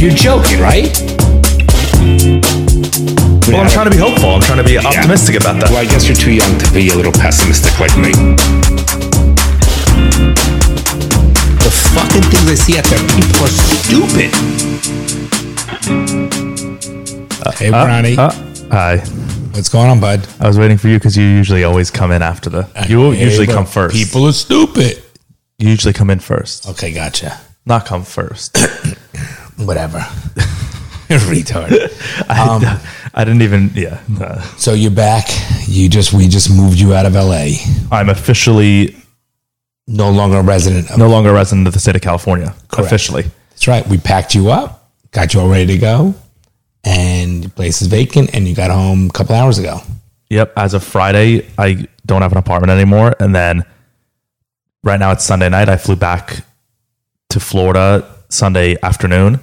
You're joking, right? Well, yeah. I'm trying to be hopeful. I'm trying to be optimistic about that. Well, I guess you're too young to be a little pessimistic like me. The fucking things I see out there, people are stupid. Hey, Bronny. Hi. What's going on, bud? I was waiting for you because you usually always come in after the... come first. People are stupid. You usually come in first. Okay, gotcha. Not come first. Whatever. Retard. I didn't even... Yeah. No. So you're back. We just moved you out of LA. I'm officially... No longer a resident of the state of California. Correct. Officially. That's right. We packed you up, got you all ready to go, and your place is vacant, and you got home a couple hours ago. Yep. As of Friday, I don't have an apartment anymore. And then right now it's Sunday night. I flew back to Florida Sunday afternoon.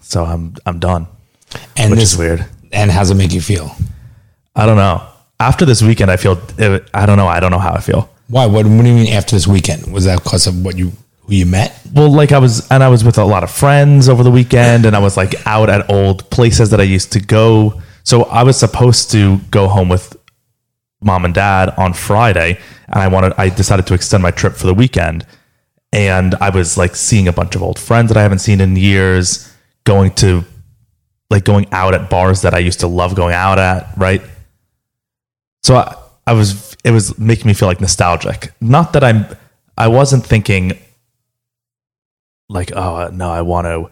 So I'm done. And which is weird. And how's it make you feel? I don't know. After this weekend, I feel... I don't know. I don't know how I feel. Why? What do you mean after this weekend? Was that because of who you met? Well, like I was with a lot of friends over the weekend, and I was like out at old places that I used to go. So I was supposed to go home with mom and dad on Friday, and I decided to extend my trip for the weekend. And I was like seeing a bunch of old friends that I haven't seen in years, going out at bars that I used to love going out at, right? So it was making me feel like nostalgic. Not that I wasn't thinking like, oh no, I want to,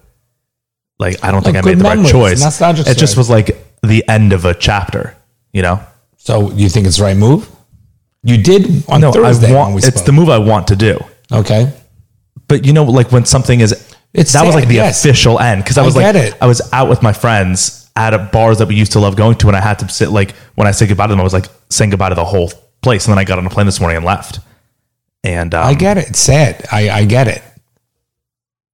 like, I don't think I made the right choice. It just was like the end of a chapter, you know? So you think it's the right move? You did on Thursday. It's the move I want to do. Okay. But you know, like when something is, was like the official end. Cause I was I was out with my friends at bars that we used to love going to, and I had to sit, like, when I say goodbye to them, I was like saying goodbye to the whole place, and then I got on a plane this morning and left. And I get it. It's sad. I get it.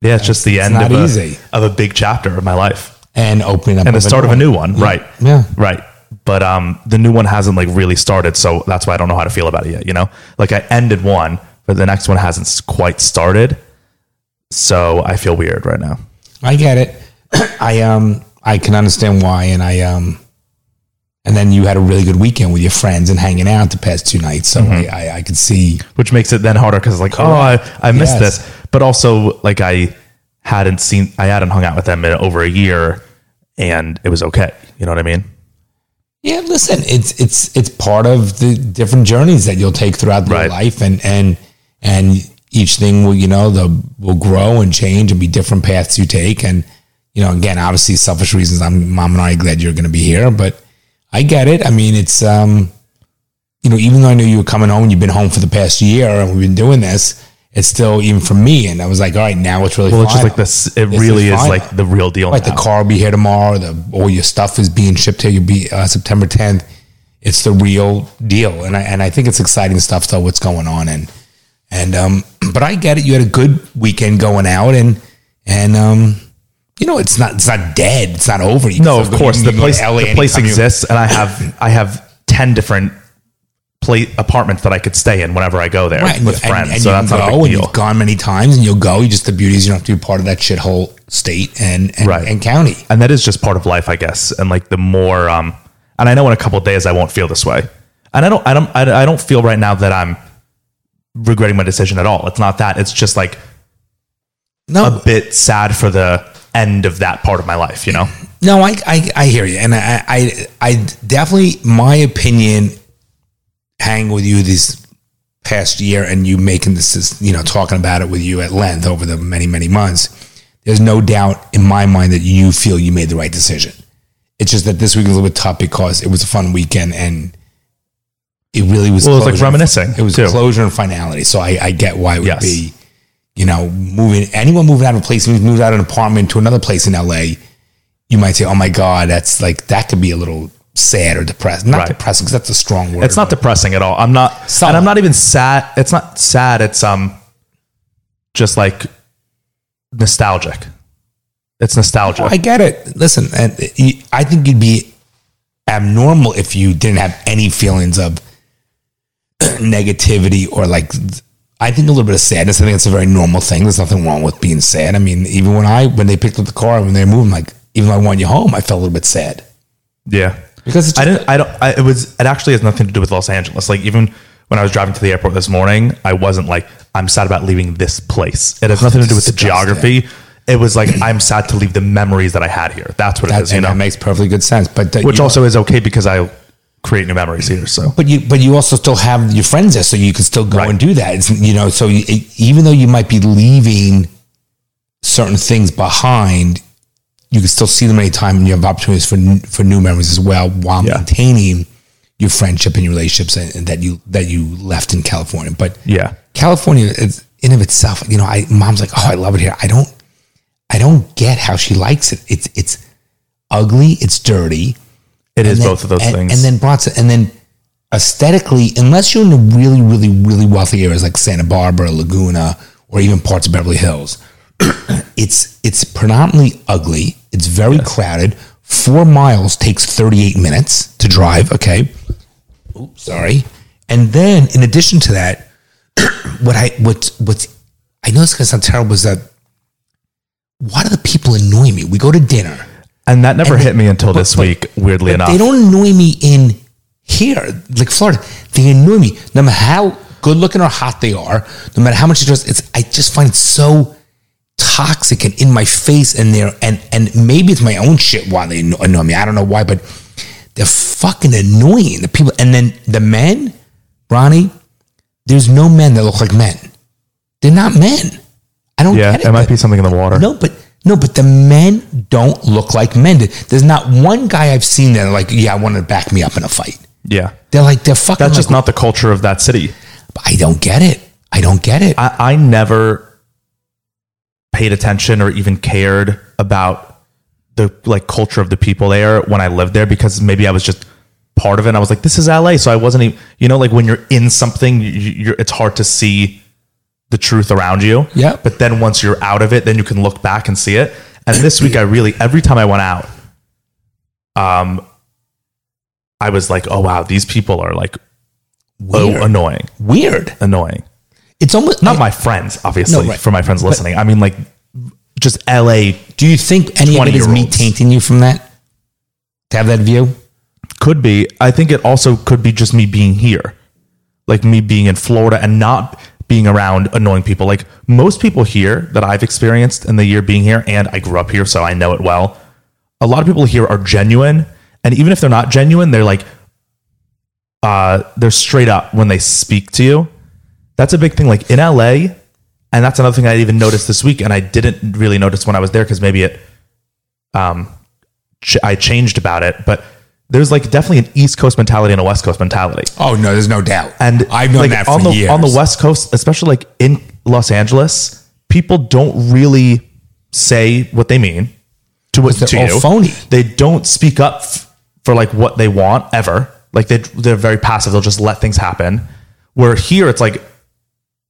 Yeah, it's just the end of a big chapter of my life, and opening up and the start of a new one. Yeah. Right. Yeah. Right. But the new one hasn't like really started, so that's why I don't know how to feel about it yet. You know, like I ended one, but the next one hasn't quite started, so I feel weird right now. I get it. I can understand why, and and then you had a really good weekend with your friends and hanging out the past two nights, so mm-hmm. I could see, which makes it then harder because like, correct. Oh, I missed this, but also like I hadn't hung out with them in over a year, and it was okay. You know what I mean? Yeah, listen, it's part of the different journeys that you'll take throughout your life, and each thing will will grow and change and be different paths you take. And you know, again, obviously selfish reasons, Mom and I are glad you're going to be here, but I get it. I mean, it's, even though I knew you were coming home, and you've been home for the past year and we've been doing this, it's still, even for me, and I was like, all right, now it's really final. It's just like this really is like the real deal now. Like the car will be here tomorrow, all your stuff is being shipped here, you'll be September 10th. It's the real deal. And I think it's exciting stuff, though, what's going on. And but I get it. You had a good weekend going out and it's not dead. It's not over. No, of course. The place exists, and I have 10 different apartments that I could stay in whenever I go there with friends. And so that's not a big deal. You've gone many times, and you'll go. You just, the beauty is you don't have to be part of that shithole state and county. And that is just part of life, I guess. And like the more, and I know in a couple of days I won't feel this way. And I don't feel right now that I'm regretting my decision at all. It's not that. It's just like a bit sad for the end of that part of my life, you know? No, I hear you. And I definitely, my opinion, hang with you this past year and you making this, talking about it with you at length over the many, many months. There's no doubt in my mind that you feel you made the right decision. It's just that this week was a little bit tough because it was a fun weekend and it really was. Well, it was like reminiscing. It was closure and finality. So I get why it would be. Moving out of a place, moves out of an apartment to another place in LA, you might say, oh my God, that's like, that could be a little sad or depressed. Not depressing, because that's a strong word. It's not depressing at all. I'm not, and I'm not even sad. It's not sad. It's just like nostalgic. It's nostalgia. Oh, I get it. Listen, and I think you'd be abnormal if you didn't have any feelings of negativity or like I think a little bit of sadness. I think it's a very normal thing. There's nothing wrong with being sad. I mean, even when they picked up the car, when they moved, like, even though I want you home, I felt a little bit sad. Yeah. Because it's just, it actually has nothing to do with Los Angeles. Like, even when I was driving to the airport this morning, I wasn't like, I'm sad about leaving this place. It has nothing to do with the geography. It was like, I'm sad to leave the memories that I had here. That's what it is, you know? That makes perfectly good sense. But which also is okay because I create new memories here. So, but you also still have your friends there, so you can still go and do that. It's, you know, so even though you might be leaving certain things behind, you can still see them anytime, and you have opportunities for new memories as well, while maintaining your friendship and your relationships and that you left in California. But California is in of itself, you know, mom's like, oh, I love it here. I don't get how she likes it. It's ugly. It's dirty. It is both of those things. And then Bronson, and then aesthetically, unless you're in the really, really, really wealthy areas like Santa Barbara, Laguna, or even parts of Beverly Hills, it's predominantly ugly. It's very crowded. 4 miles takes 38 minutes to drive. Okay. Oops, sorry. And then in addition to that, I know this is going to sound terrible, is that why do the people annoy me? We go to dinner. And that never hit me until this week, weirdly enough. They don't annoy me in here, like Florida. They annoy me. No matter how good looking or hot they are, no matter how much you dress, I just find it so toxic and in my face in there. And maybe it's my own shit why they annoy me. I don't know why, but they're fucking annoying, the people. And then the men, Ronnie, there's no men that look like men. They're not men. I don't get it. There might be something in the water. No, but the men don't look like men. There's not one guy I've seen that like, yeah, I want to back me up in a fight. Yeah. They're fucking... That's just not the culture of that city. I don't get it. I never paid attention or even cared about the like culture of the people there when I lived there, because maybe I was just part of it. And I was like, this is LA. So I wasn't even, you know, like when you're in something, it's hard to see the truth around you. Yeah. But then once you're out of it, then you can look back and see it. And this week I really, every time I went out, I was like, oh wow, these people are like weird. Oh, annoying. Weird. Annoying. It's almost not my friends, obviously, for my friends listening. But, I mean, like just LA. Do you think any of it is me tainting you from that? To have that view? Could be. I think it also could be just me being here. Like me being in Florida and not being around annoying people. Like most people here that I've experienced in the year being here, and I grew up here, so I know it well. A lot of people here are genuine, and even if they're not genuine, they're like, they're straight up when they speak to you. That's a big thing. Like in LA, and that's another thing I even noticed this week, and I didn't really notice when I was there because maybe it, I changed about it, but there's like definitely an East Coast mentality and a West Coast mentality. Oh no, there's no doubt. And I've known like that for years. On the West Coast, especially like in Los Angeles, people don't really say what they mean to you. Phony. They don't speak up for like what they want ever. Like they're very passive. They'll just let things happen. Where here it's like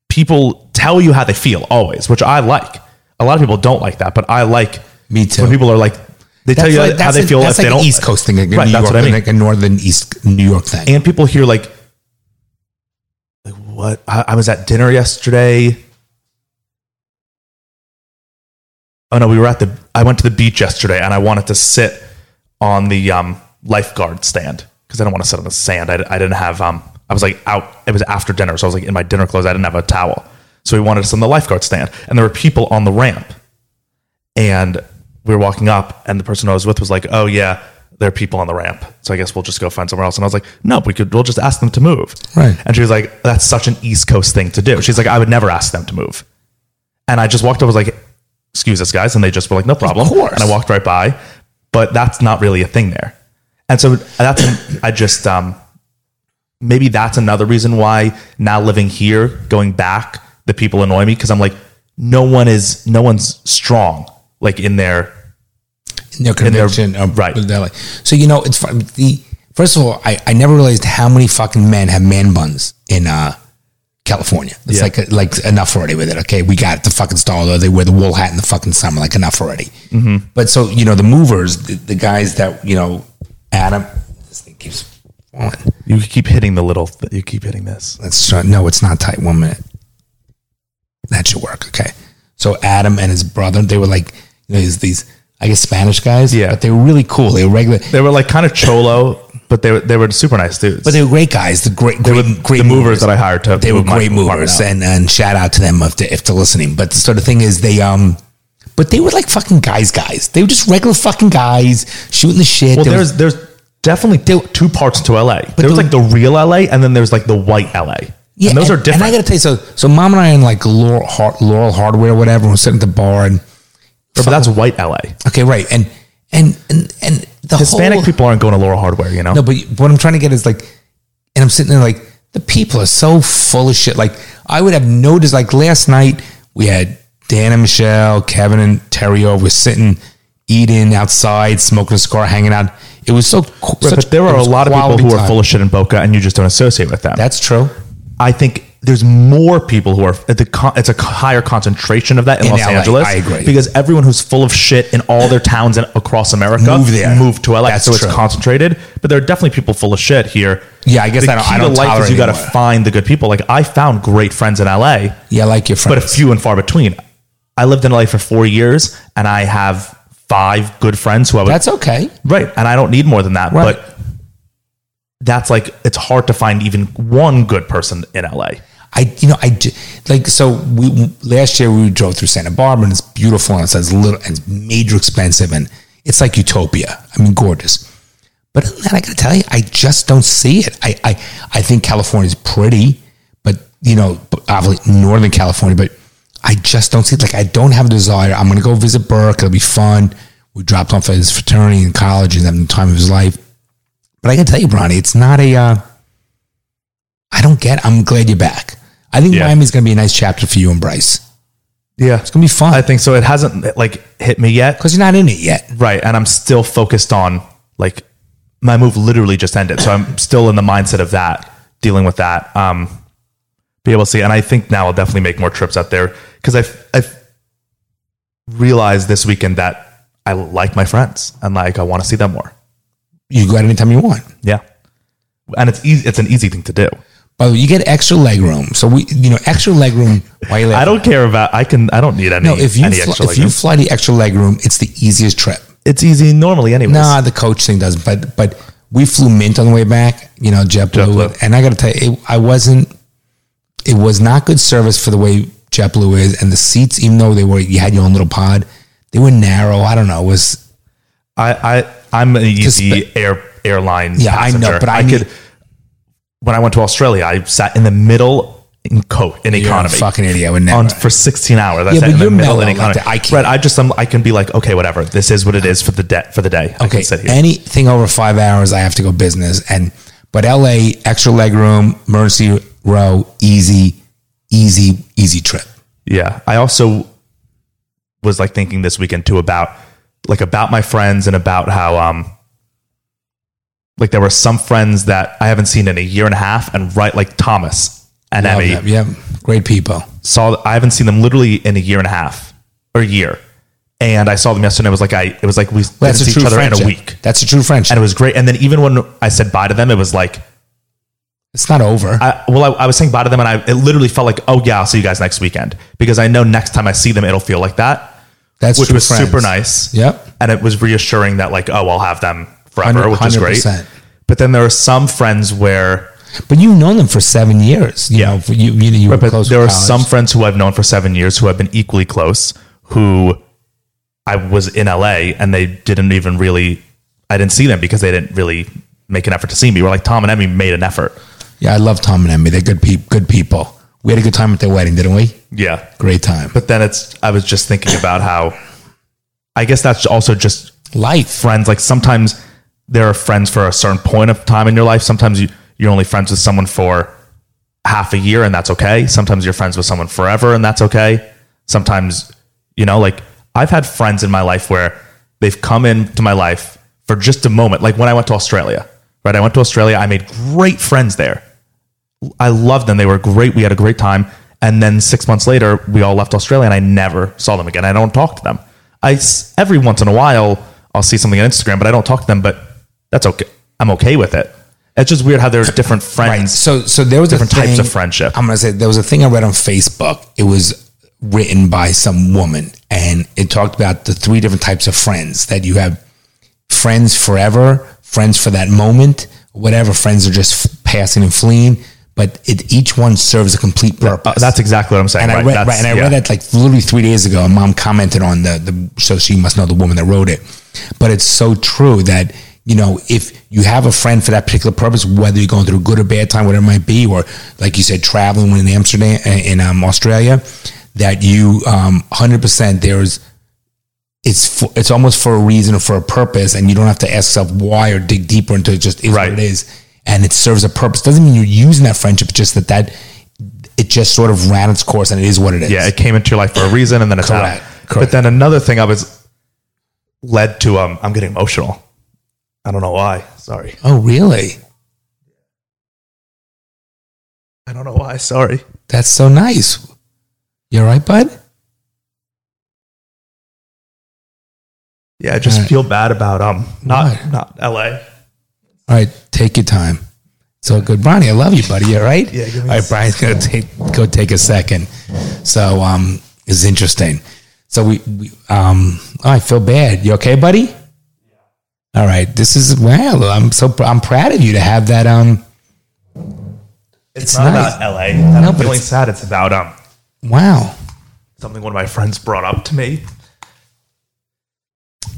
people tell you how they feel always, which I like. A lot of people don't like that, but I like. Me too. When people are like, they tell you how they feel. That's like an East Coast thing, right? That's what I mean. Like a northern East New York thing. And people here, like what? I was at dinner yesterday. Oh no, I went to the beach yesterday, and I wanted to sit on the lifeguard stand because I don't want to sit on the sand. I didn't have. I was like out. It was after dinner, so I was like in my dinner clothes. I didn't have a towel, so we wanted to sit on the lifeguard stand, and there were people on the ramp, and we were walking up, and the person I was with was like, oh yeah, there are people on the ramp, so I guess we'll just go find somewhere else. And I was like, no, we'll just ask them to move. Right. And she was like, that's such an East Coast thing to do. She's like, I would never ask them to move. And I just walked up and was like, excuse us guys. And they just were like, no problem. Of course. And I walked right by, but that's not really a thing there. And so that's, I just, maybe that's another reason why now living here, going back, the people annoy me. Cause I'm like, no one's strong. Like in their conviction, right? Like, so you know, it's first of all, I never realized how many fucking men have man buns in California. It's like enough already with it. Okay, we got it, the fucking style. Though they wear the wool hat in the fucking summer, like enough already. Mm-hmm. But so you know, the movers, the guys that you know, Adam. This thing keeps falling. You keep hitting the little. You keep hitting this. Let's try. No, it's not tight. 1 minute. That should work. Okay. So Adam and his brother, they were like, you know, these, I guess, Spanish guys. Yeah. But they were really cool. They were regular. They were like kind of cholo, but they were super nice dudes. But they were great guys. The great movers that I hired to. They were great movers, and shout out to them if they're listening. But the sort of thing is but they were like fucking guys. They were just regular fucking guys shooting the shit. Well, there's definitely two parts to LA. But there was like the real LA, and then there's like the white LA. Yeah, and those are different. And I gotta tell you, so Mom and I are in like Laurel Hardware or whatever. We're sitting at the bar, and but that's white LA. Okay, right, and the Hispanic people aren't going to Laurel Hardware, you know. No, but what I'm trying to get is like, and I'm sitting there like the people are so full of shit. Like I would have noticed. Like last night we had Dan and Michelle, Kevin and Terrio. We're sitting eating outside, smoking a cigar, hanging out. It was so. But there are a lot of people who are full of shit in Boca, and you just don't associate with them. That's true. I think there's more people who are at it's a higher concentration of that in Los Angeles. I agree. Because everyone who's full of shit in all their towns and across America moved to LA. That's so true. It's concentrated, but there are definitely people full of shit here. Yeah, I guess I don't tolerate life is you got to find the good people. Like I found great friends in LA. Yeah, I like your friends. But a few and far between. I lived in LA for 4 years and I have 5 good friends who I would. That's okay. Right. And I don't need more than that. Right. But that's like, it's hard to find even one good person in LA. Last year we drove through Santa Barbara and it's beautiful and it's little and it's major expensive and it's like utopia. I mean, gorgeous. But other than that, I gotta tell you, I just don't see it. I think California's pretty, but you know, obviously Northern California, but I just don't see it. Like I don't have a desire. I'm gonna go visit Burke. It'll be fun. We dropped off at his fraternity in college and having the time of his life. But I can tell you, Bronny, it's not I don't get it. I'm glad you're back. I think Miami's going to be a nice chapter for you and Bryce. Yeah. It's going to be fun. I think so. It hasn't like hit me yet. Because you're not in it yet. Right. And I'm still focused on like my move literally just ended. So I'm still in the mindset of that, dealing with that. Be able to see. And I think now I'll definitely make more trips out there because I've realized this weekend that I like my friends and like I want to see them more. You go out anytime you want. Yeah. And it's easy. It's an easy thing to do. By the way, you get extra leg room. So extra leg room. Why you I don't out? Care about, I don't need any. No, if you fly the extra leg room, it's the easiest trip. It's easy normally anyways. Nah, the coach thing doesn't, but we flew Mint on the way back, you know, JetBlue. And I got to tell you, it was not good service for the way JetBlue is. And the seats, even though you had your own little pod, they were narrow. I don't know. It was, I'm an easy airline passenger. I know, but when I went to Australia, I sat in the middle in economy. You're a fucking idiot. I would never. For 16 hours. I sat in the middle in economy. Like I can't. Right, I can be like, okay, whatever. This is what it is for the day. Okay, I can sit here. Anything over 5 hours, I have to go business. But LA, extra leg room, emergency row, easy trip. Yeah. I also was like thinking this weekend too about my friends and about how, like there were some friends that I haven't seen in a year and a half and right. Like Thomas and Emmy. Yeah. Great people. I haven't seen them literally in a year and a half or a year. And I saw them yesterday. We didn't see each other in a week. That's a true friendship. And it was great. And then even when I said bye to them, it was like, it's not over. I was saying bye to them and it literally felt like, oh yeah, I'll see you guys next weekend because I know next time I see them, it'll feel like that. That's which was friends. Super nice. Yep. And it was reassuring that like, oh, I'll have them forever, which is great. But then there are some friends where... But you've known them for 7 years. You were close. There are some friends who I've known for 7 years who have been equally close, who I was in LA and they didn't even really... I didn't see them because they didn't really make an effort to see me. We're like, Tom and Emmy made an effort. Yeah, I love Tom and Emmy. They're good people. We had a good time at their wedding, didn't we? Yeah. Great time. But then I was just thinking about how, I guess that's also just life. Friends, like sometimes there are friends for a certain point of time in your life. Sometimes you're only friends with someone for half a year and that's okay. Sometimes you're friends with someone forever and that's okay. Sometimes, you know, like I've had friends in my life where they've come into my life for just a moment. Like when I went to Australia, right? I went to Australia. I made great friends there. I loved them. They were great. We had a great time. And then 6 months later, we all left Australia and I never saw them again. I don't talk to them. Every once in a while, I'll see something on Instagram, but I don't talk to them, but that's okay. I'm okay with it. It's just weird how there are different friends. Right. So there was different types of friendship. I'm going to say there was a thing I read on Facebook. It was written by some woman, and it talked about the three different types of friends, that you have friends forever, friends for that moment, whatever, friends are just passing and fleeing, but each one serves a complete purpose. That's exactly what I'm saying. And right? I read that like literally 3 days ago, and Mom commented on the, so she must know the woman that wrote it, but it's so true that, you know, if you have a friend for that particular purpose, whether you're going through a good or bad time, whatever it might be, or like you said, traveling in Amsterdam, in Australia, that you 100% there's, it's almost for a reason or for a purpose, and you don't have to ask yourself why or dig deeper into it. Just is right. What it is, and it serves a purpose. Doesn't mean you're using that friendship, just that it just sort of ran its course, and it is what it is. Yeah, it came into your life for a reason, and then it's correct. But then another thing I was led to, I'm getting emotional. I don't know why. Sorry. Oh, really? I don't know why. Sorry. That's so nice. You all right, bud? Yeah, I just feel bad about not LA. All right, take your time. So good, Bronny. I love you, buddy. You all right? Yeah. All right, Brian's gonna take a second. So it's interesting. So we I feel bad. You okay, buddy? All right, this is wow. I'm proud of you to have that. It's not nice. About LA. I'm feeling sad. It's about wow, something one of my friends brought up to me.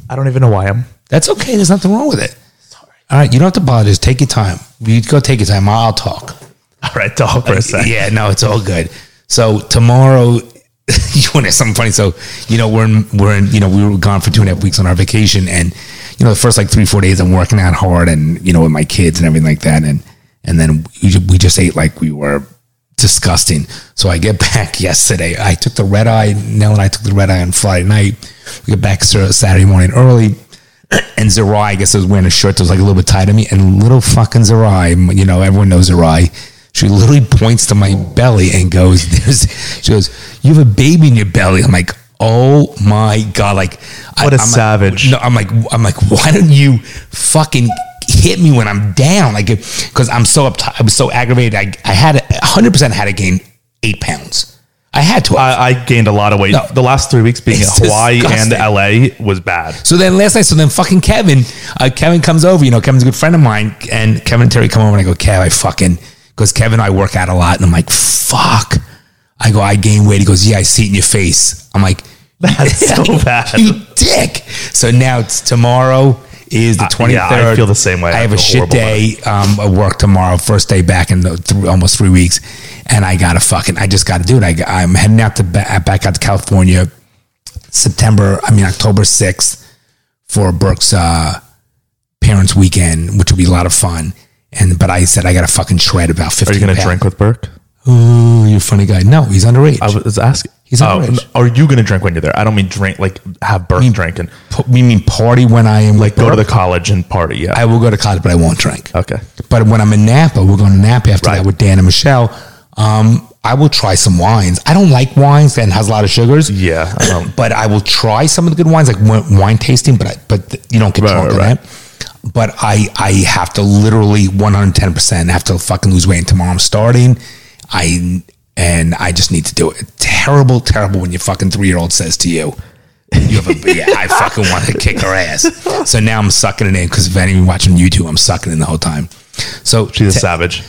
I don't even know why I'm. That's okay. There's nothing wrong with it. Sorry. All right, you don't have to apologize. Take your time. You go take your time. I'll talk. All right, talk for a second. Yeah, no, it's all good. So tomorrow. You want to something funny? So you know we're in. You know we were gone for 2.5 weeks on our vacation, and you know the first like 3-4 days I'm working out hard, and you know with my kids and everything like that, and then we just ate like we were disgusting. So I get back yesterday. I took the red eye. Nell and I took the red eye on Friday night. We get back Saturday morning early, and Zerai, I guess, was wearing a shirt that was like a little bit tight on me, and little fucking Zerai, you know everyone knows Zerai. She literally points to my belly and goes, she goes, you have a baby in your belly. I'm like, oh my God. Like, what a savage. Like, no, I'm like, why don't you fucking hit me when I'm down? Like, cause I'm so uptight. I was so aggravated. I had 100% had to gain 8 pounds. I had to. I gained a lot of weight. No, the last 3 weeks being in Hawaii disgusting. And LA was bad. So then last night, fucking Kevin comes over, you know, Kevin's a good friend of mine, and Kevin and Terry come over, and I go, Kev, because Kevin and I work out a lot, and I'm like, fuck. I go, I gain weight. He goes, yeah, I see it in your face. I'm like, that's so bad. You dick. So now tomorrow is the 23rd. Yeah, I feel the same way. I have a shit day at work tomorrow. First day back in almost 3 weeks. And I just got to do it. I'm heading out back out to California October 6th for Burke's parents' weekend, which will be a lot of fun. But I said I got to fucking shred about 15 pounds. Are you going to drink with Burke? Ooh, you're a funny guy. No, he's underage. I was asking. He's underage. Are you going to drink when you're there? I don't mean drink, like have Burke drink. We mean party when I am like go to the college and party, yeah. I will go to college, but I won't drink. Okay. But when I'm in Napa, we're going to Napa after that with Dan and Michelle. I will try some wines. I don't like wines and has a lot of sugars. Yeah. But I will try some of the good wines, like wine tasting, but you don't get drunk to that. But I have to literally 110% have to fucking lose weight. And tomorrow I'm starting. I just need to do it. Terrible, terrible when your fucking 3-year-old says to you, I fucking want to kick her ass. So now I'm sucking it in because if anyone watching YouTube, I'm sucking it in the whole time. So she's a savage.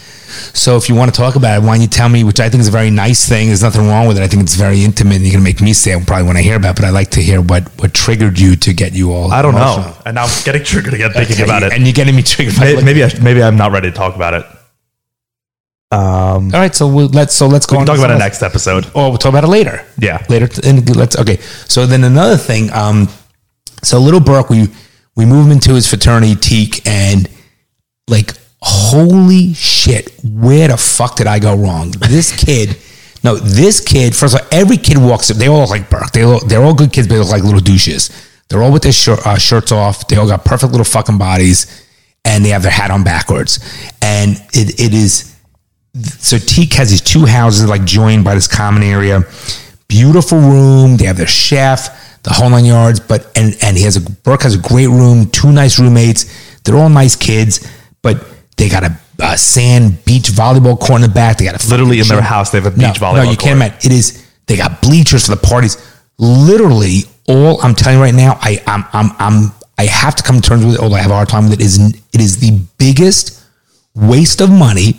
So if you want to talk about it, why don't you tell me, which I think is a very nice thing. There's nothing wrong with it. I think it's very intimate, and you're going to make me say it probably when I hear about it, but I'd like to hear what triggered you to get you all know. And now I'm getting triggered again thinking about it. And you're getting me triggered. Maybe I'm not ready to talk about it. All right, so let's go on. We can talk about it next episode. Or we'll talk about it later. Yeah. Later. Okay. So then another thing, so little Burke, we moved him into his fraternity, Teak, and like, holy shit, where the fuck did I go wrong? This kid, first of all, every kid walks up. They all look like Burke. They're all good kids, but they look like little douches. They're all with their shirts off. They all got perfect little fucking bodies, and they have their hat on backwards. And it is, so Teak has these two houses like joined by this common area. Beautiful room. They have their chef, the whole 9 yards, and Burke has a great room, 2 nice roommates. They're all nice kids, but they got a sand beach volleyball court in the back. They got a literally in their house. They have a beach volleyball court. No, you can't imagine. It is They got bleachers for the parties. Literally, all I'm telling you right now, I have to come to terms with it. Although I have a hard time with it, it is the biggest waste of money.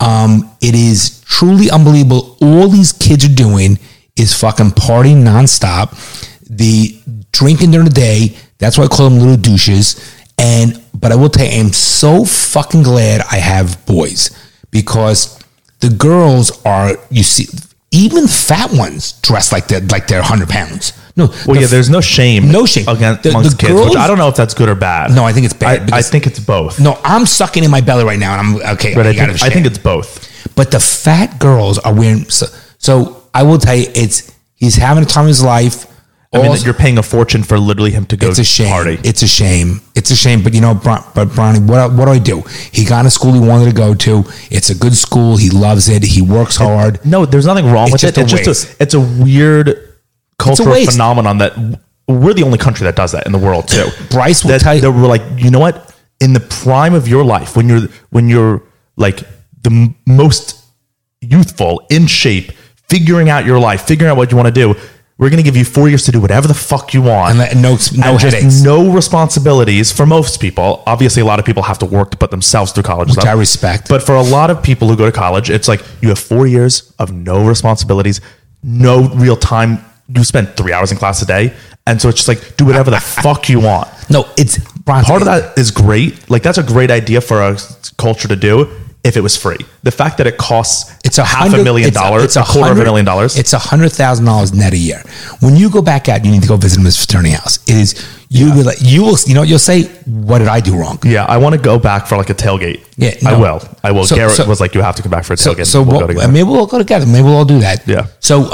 It is truly unbelievable. All these kids are doing is fucking partying nonstop. The drinking during the day. That's why I call them little douches. But I will tell you, I'm so fucking glad I have boys, because the girls are, you see, even fat ones dress like they're 100 pounds. No, there's no shame. No shame against amongst the kids. Girls, which I don't know if that's good or bad. No, I think it's bad. I think it's both. No, I'm sucking in my belly right now, and I'm okay. But I think it's both. But the fat girls are wearing. So I will tell you, he's having a time of his life. You're paying a fortune for literally him to go to a party. It's a shame. It's a shame. But, you know, Bronny, what do I do? He got a school he wanted to go to. It's a good school. He loves it. He works hard. No, there's nothing wrong with it. It's a weird cultural phenomenon that we're the only country that does that in the world, too. Bryce will tell you. That we're like, you know what? In the prime of your life, when you're like the most youthful, in shape, figuring out your life, figuring out what you want to do, we're going to give you 4 years to do whatever the fuck you want. And no headaches. No responsibilities for most people. Obviously, a lot of people have to work to put themselves through college. Which I respect. But for a lot of people who go to college, it's like you have 4 years of no responsibilities, no real time. You spend 3 hours in class a day. And so it's just like, do whatever the fuck you want. No, it's... Part of that is great. Like, that's a great idea for a culture to do. If it was free, the fact that it costs $500,000, it's $250,000, it's $100,000 net a year. When you go back out, you need to go visit his fraternity house. It is you'll say, "What did I do wrong?" Yeah, I want to go back for like a tailgate. Yeah, no. I will. So, Garrett was like, "You have to come back for a tailgate." So maybe we'll go together. Maybe we'll all do that. Yeah. So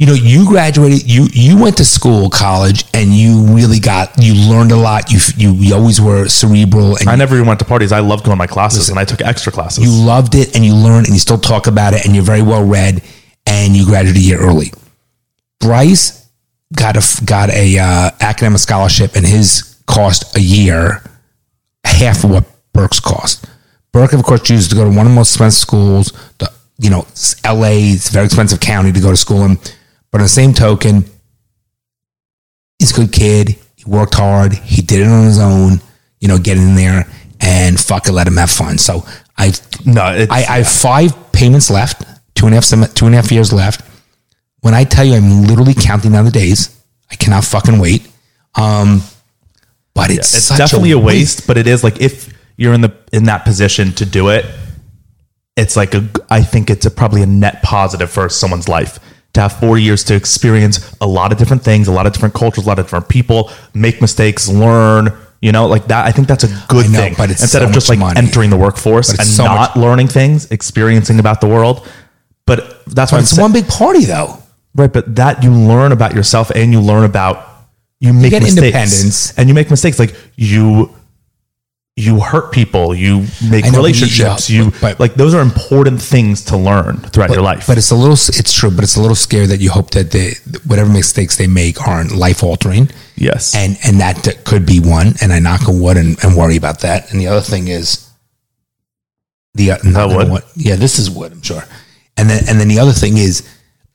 you know, you graduated. You went to school, college, and you really you learned a lot. You always were cerebral. And I never even went to parties. I loved going to my classes, and I took extra classes. You loved it, and you learned, and you still talk about it, and you're very well read, and you graduated a year early. Bryce got a academic scholarship, and his cost a year, half of what Burke's cost. Burke, of course, chooses to go to one of the most expensive schools. You know, L.A. It's a very expensive county to go to school in. But on the same token, he's a good kid. He worked hard. He did it on his own. You know, get in there and fucking let him have fun. So I have 5 payments left, 2.5 years left. When I tell you, I'm literally counting down the days. I cannot fucking wait. But it's such definitely a waste. But it is like, if you're in that position to do it, it's like I think it's probably a net positive for someone's life. To have 4 years to experience a lot of different things, a lot of different cultures, a lot of different people, make mistakes, learn, you know, like that. I think that's a good thing. But it's instead of just like entering the workforce and not learning things, experiencing about the world. But that's why it's one big party though. Right. But that you learn about yourself and you learn about, you make mistakes and you make mistakes. Like you hurt people, you make relationships, but those are important things to learn throughout your life. But it's true, but it's a little scary that you hope that whatever mistakes they make aren't life altering. Yes. And that could be one, and I knock on wood and worry about that. And the other thing is wood. One, yeah, this is wood, I'm sure. And then the other thing is,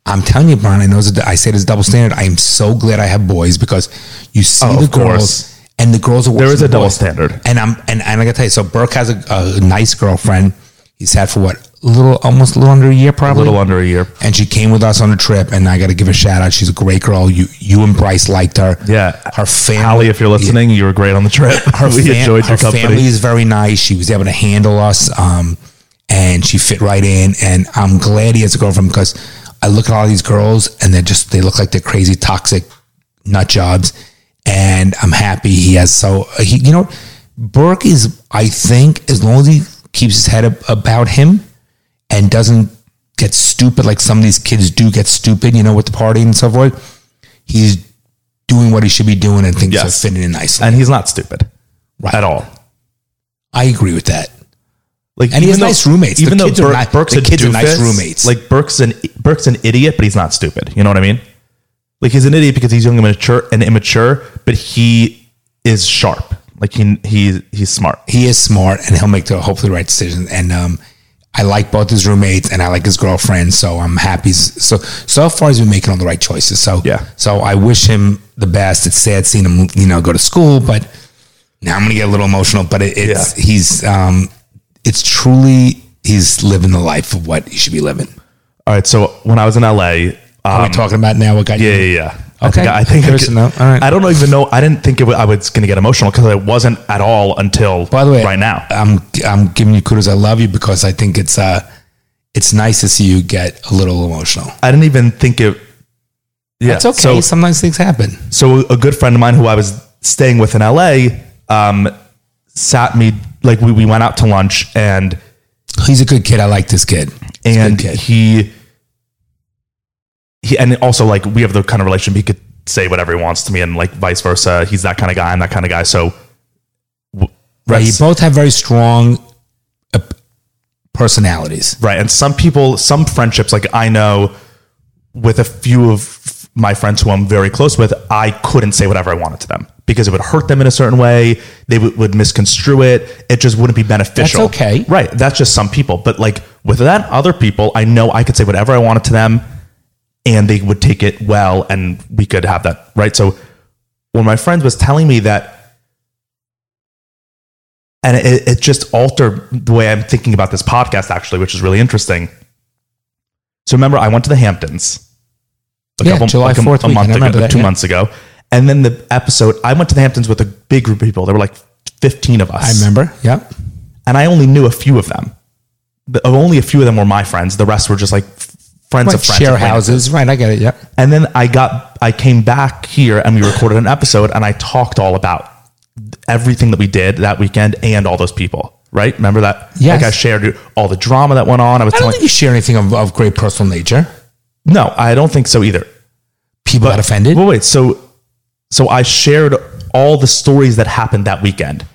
I'm telling you, Brian, I know I say this double standard. I am so glad I have boys, because you see the girls. And the girls are worse. There is a double standard. And I gotta tell you, so Burke has a nice girlfriend. He's had for almost a little under a year, probably. A little under a year. And she came with us on a trip, and I gotta give a shout out. She's a great girl. You and Bryce liked her. Yeah. Her family. Hallie, if you're listening, you were great on the trip. We enjoyed your company. Her family is very nice. She was able to handle us, and she fit right in. And I'm glad he has a girlfriend, because I look at all these girls and they look like they're crazy, toxic nut jobs. And I'm happy he has. So you know, Burke is, I think, as long as he keeps his head up about him and doesn't get stupid like some of these kids do get stupid, you know, with the party and so forth, he's doing what he should be doing and things are fitting in nicely. And he's not stupid at all. I agree with that. Like, and he has nice roommates. Even though Burke's a doofus, like Burke's an idiot, but he's not stupid. You know what I mean? Like, he's an idiot because he's young and immature, but he is sharp. Like he's smart. He is smart, and he'll make the hopefully right decision. And I like both his roommates and I like his girlfriend, so I'm happy. So far he's been making all the right choices. So yeah. So I wish him the best. It's sad seeing him, you know, go to school, but now I'm gonna get a little emotional. But he's living the life of what he should be living. All right. So when I was in LA, are we talking about now what got you? Yeah. Okay. I think I don't even know. I didn't think I was going to get emotional because I wasn't at all until by the way, right now. I'm giving you kudos. I love you because I think it's nice to see you get a little emotional. I didn't even think it. Yeah, it's okay. So, sometimes things happen. So a good friend of mine who I was staying with in LA, sat me like we went out to lunch and he's a good kid. I like this kid. And he and also like we have the kind of relationship he could say whatever he wants to me and like vice versa. He's that kind of guy. I'm that kind of guy. So right. You both have very strong personalities. Right. And some people, some friendships, like I know with a few of my friends who I'm very close with, I couldn't say whatever I wanted to them because it would hurt them in a certain way. They would misconstrue it. It just wouldn't be beneficial. That's okay. Right. That's just some people. But like with that other people, I know I could say whatever I wanted to them and they would take it well and we could have that. Right. So when my friend was telling me that, and it just altered the way I'm thinking about this podcast actually, which is really interesting. So remember I went to the Hamptons a couple months ago. And then the episode, I went to the Hamptons with a big group of people. There were like 15 of us. I remember. Yeah. And I only knew a few of them. Only a few of them were my friends. The rest were just like friends of friends. Share houses. Right. I get it. Yeah. And then I came back here and we recorded an episode and I talked all about everything that we did that weekend and all those people. Right. Remember that? Yes. Like I shared all the drama that went on. I don't think you share anything of great personal nature. No, I don't think so either. People got offended. Well, wait. So I shared all the stories that happened that weekend.